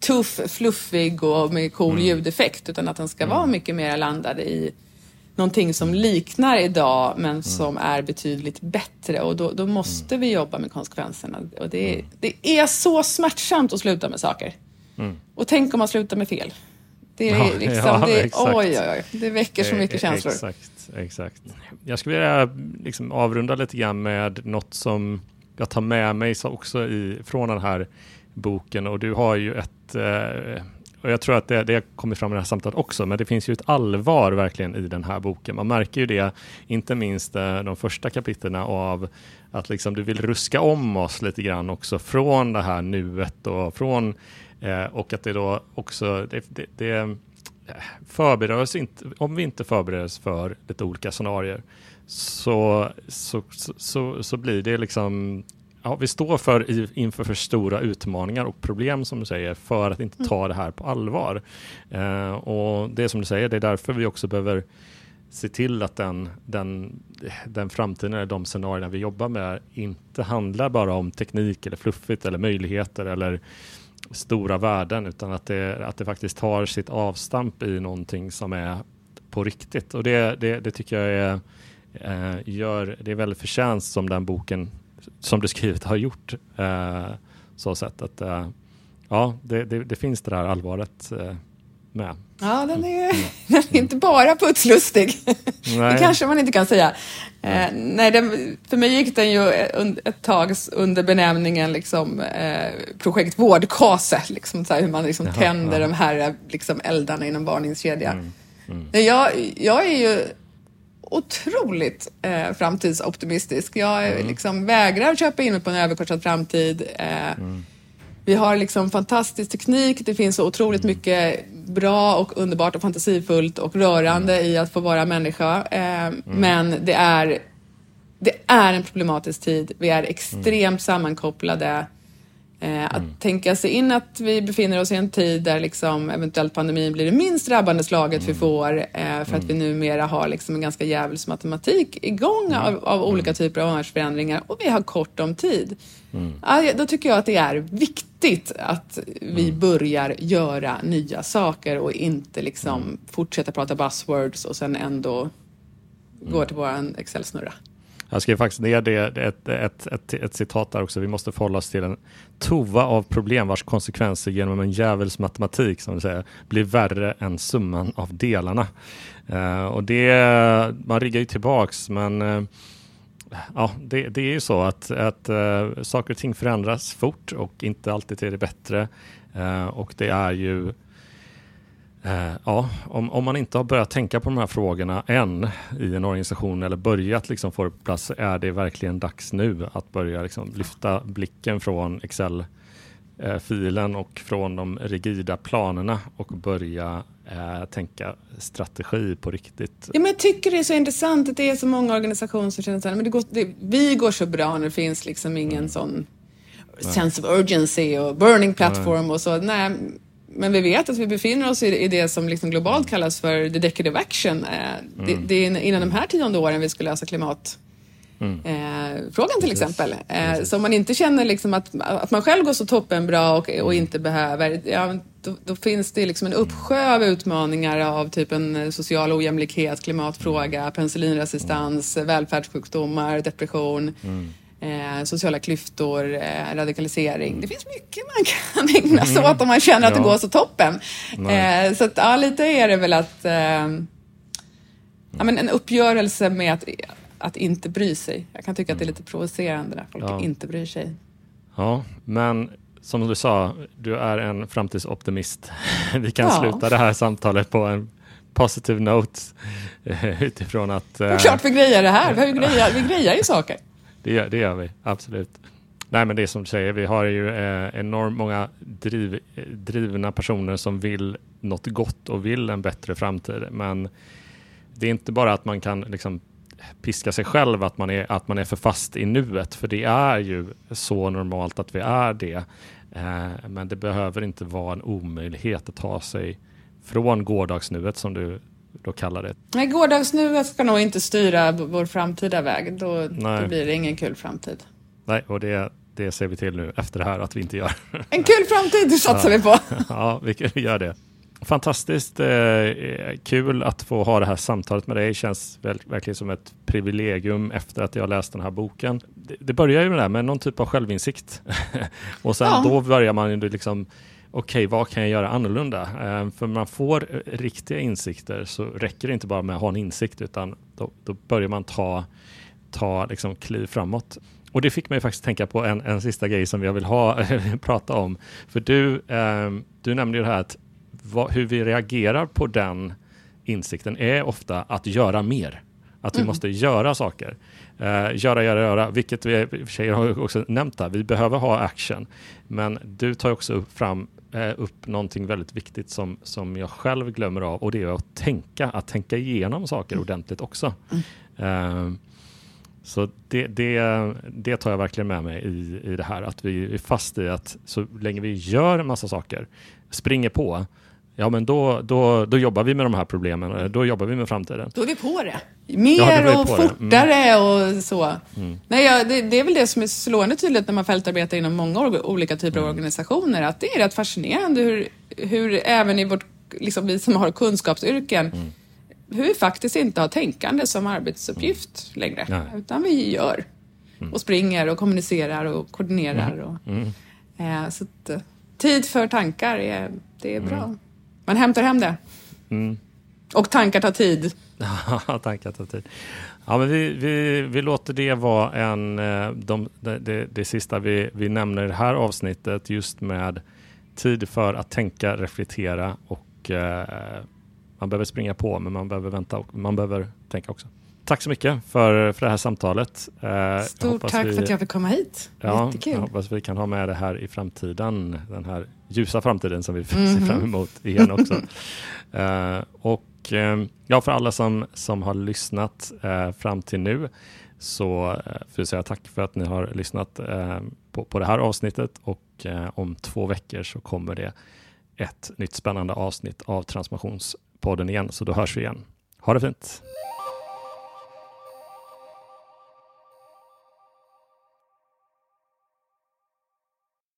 tuff, fluffig och med cool mm. ljudeffekt, utan att den ska vara mycket mer landad i någonting som liknar idag men som mm. är betydligt bättre, och då, då måste mm. vi jobba med konsekvenserna, och det, mm. det är så smärtsamt att sluta med saker mm. och tänk om man slutar med fel. Det är ja, liksom, ja, det, oj, oj, oj, det väcker så mycket känslor. Exakt, exakt. Jag skulle vilja liksom avrunda lite grann med något som jag tar med mig också i, från den här boken. Och du har ju ett, och jag tror att det, det kommer fram i det här samtalet också, men det finns ju ett allvar verkligen i den här boken. Man märker ju det, inte minst de första kapitlerna, av att liksom du vill ruska om oss lite grann också från det här nuet och från... Eh, och att det då också det, det, det förbereder oss inte, om vi inte förbereder oss för lite olika scenarier så, så, så, så blir det liksom, ja, vi står för, inför för stora utmaningar och problem, som du säger, för att inte ta det här på allvar. Eh, och det är som du säger, det är därför vi också behöver se till att den, den, den framtiden eller de scenarierna vi jobbar med inte handlar bara om teknik eller fluffigt eller möjligheter eller stora värden, utan att det, att det faktiskt tar sitt avstamp i någonting som är på riktigt. Och det, det, det tycker jag är, gör, det är väldigt förtjänst som den boken som du skrivit har gjort, så sätt att ja, det, det, det finns det där allvaret med. Ja, den är ju den är inte bara putslustig. Nej. Det kanske man inte kan säga. Eh, nej, den, för mig gick den ju ett tag under benämningen liksom, eh, projekt vårdkase. Liksom, så här, hur man liksom Jaha, tänder ja. de här liksom, eldarna inom varningskedja. Mm, mm. Jag, jag är ju otroligt eh, framtidsoptimistisk. Jag mm. liksom, vägrar köpa in mig på en överkortad framtid. Eh, mm. Vi har liksom fantastisk teknik, det finns så otroligt mm. mycket bra och underbart och fantasifullt och rörande mm. i att få vara människa. Eh, mm. Men det är, det är en problematisk tid. Vi är extremt mm. sammankopplade. Eh, att mm. tänka sig in att vi befinner oss i en tid där liksom eventuellt pandemin blir det minst drabbande slaget mm. vi får. Eh, för mm. att vi numera har liksom en ganska djävulsmatematik igång mm. av, av olika typer av omvärldsförändringar. Och vi har kort om tid. Mm. Alltså, då tycker jag att det är viktigt att vi mm. börjar göra nya saker och inte liksom mm. fortsätta prata buzzwords och sen ändå mm. gå till våran Excel-snurra. Jag skrev faktiskt ner det, ett, ett, ett, ett citat där också. Vi måste förhålla oss till en tova av problem vars konsekvenser genom en djävuls matematik, som du säger, blir värre än summan av delarna. Uh, och det, man riggar ju tillbaks, men uh, ja, det, det är ju så att, att uh, saker och ting förändras fort och inte alltid är det bättre. Uh, och det är ju... Uh, ja, om, om man inte har börjat tänka på de här frågorna än i en organisation eller börjat liksom få plats, är det verkligen dags nu att börja liksom lyfta blicken från Excel-filen och från de rigida planerna och börja uh, tänka strategi på riktigt. Ja, men jag tycker det är så intressant att det är så många organisationer som känner så här, men det går, det, vi går så bra, det finns liksom ingen mm. sån sense of urgency och burning platform mm. och så, nej. Men vi vet att vi befinner oss i det som liksom globalt kallas för the decade of action. Det, mm. det är innan de här tionde åren vi skulle lösa klimat mm. eh, frågan till exempel. Eh, så om man inte känner liksom att, att man själv går så toppenbra och, och inte behöver, ja, då, då finns det liksom en uppsjö av utmaningar av typen social ojämlikhet, klimatfråga, penicillinresistans, mm. välfärdssjukdomar, depression. Mm. Eh, sociala klyftor, eh, radikalisering. Mm. Det finns mycket man kan ägna sig mm. åt om man känner att ja. det går så toppen. Eh, så att, ja, lite är det väl att eh, mm. ja, men en uppgörelse med att, att inte bry sig. Jag kan tycka mm. att det är lite provocerande när folk ja. inte bryr sig. Ja, men som du sa, du är en framtidsoptimist. Vi kan ja. sluta det här samtalet på en positive note utifrån att... Eh, klart vi grejer det här. Vi grejer, vi grejer ju saker. Det gör, det gör vi, absolut. Nej, men det är som du säger, vi har ju eh, enormt många driv, drivna personer som vill något gott och vill en bättre framtid. Men det är inte bara att man kan liksom piska sig själv att man är, att man är för fast i nuet. För det är ju så normalt att vi är det. Eh, men det behöver inte vara en omöjlighet att ta sig från gårdagsnuet som du då kallar det. Nej, gårdagsnuet ska nog inte styra vår framtida väg. Då, då blir det ingen kul framtid. Nej, och det, det ser vi till nu efter det här att vi inte gör. En kul framtid, det satsar ja. vi på. Ja, vi gör det. Fantastiskt eh, kul att få ha det här samtalet med dig. Känns väl, verkligen som ett privilegium efter att jag läst den här boken. Det, det börjar ju med, det här, med någon typ av självinsikt. Och sen ja. då börjar man ju liksom, okej, okay, vad kan jag göra annorlunda? Eh, för man får riktiga insikter så räcker det inte bara med att ha en insikt, utan då, då börjar man ta, ta liksom kliv framåt. Och det fick mig faktiskt tänka på en, en sista grej som jag vill ha prata om. För du, eh, du nämnde ju det här att Vad, hur vi reagerar på den insikten är ofta att göra mer. Att vi mm. måste göra saker. Uh, göra, göra, göra. Vilket vi tjejer har också nämnt där. Vi behöver ha action. Men du tar också upp, fram, uh, upp någonting väldigt viktigt som, som jag själv glömmer av. Och det är att tänka. Att tänka igenom saker mm. ordentligt också. Mm. Uh, så det, det, det tar jag verkligen med mig i, i det här. Att vi är fast i att så länge vi gör en massa saker, springer på, ja, men då, då, då jobbar vi med de här problemen. Då jobbar vi med framtiden. Då är vi på det. Mer ja, det och fortare mm. och så. Mm. Nej, ja, det, det är väl det som är slående tydligt när man fältarbetar inom många or- olika typer mm. av organisationer. Att det är rätt fascinerande hur, hur även i vårt, liksom vi som har kunskapsyrken, mm. hur vi faktiskt inte har tänkande som arbetsuppgift mm. längre. Nej. Utan vi gör. Mm. Och springer och kommunicerar och koordinerar. Mm. Och, mm. Eh, så att, tid för tankar, är, det är bra. Mm. Man hämtar hem det. Mm. Och tankar tar tid. Ja, tankar tar tid. Ja, men vi, vi, vi låter det vara en, de, de, de, det sista vi, vi nämner i det här avsnittet. Just med tid för att tänka, reflektera. Och eh, man behöver springa på, men man behöver vänta. Och man behöver tänka också. Tack så mycket för, för det här samtalet. Eh, Stort tack vi, för att jag fick komma hit. Ja, jättekul. Jag hoppas vi kan ha med det här i framtiden. Den här ljusa framtiden som vi mm-hmm. ser fram emot igen också. eh, och eh, ja, för alla som, som har lyssnat eh, fram till nu så eh, får jag säga tack för att ni har lyssnat eh, på, på det här avsnittet. Och eh, om två veckor så kommer det ett nytt spännande avsnitt av Transformationspodden igen. Så då hörs vi igen. Ha det fint!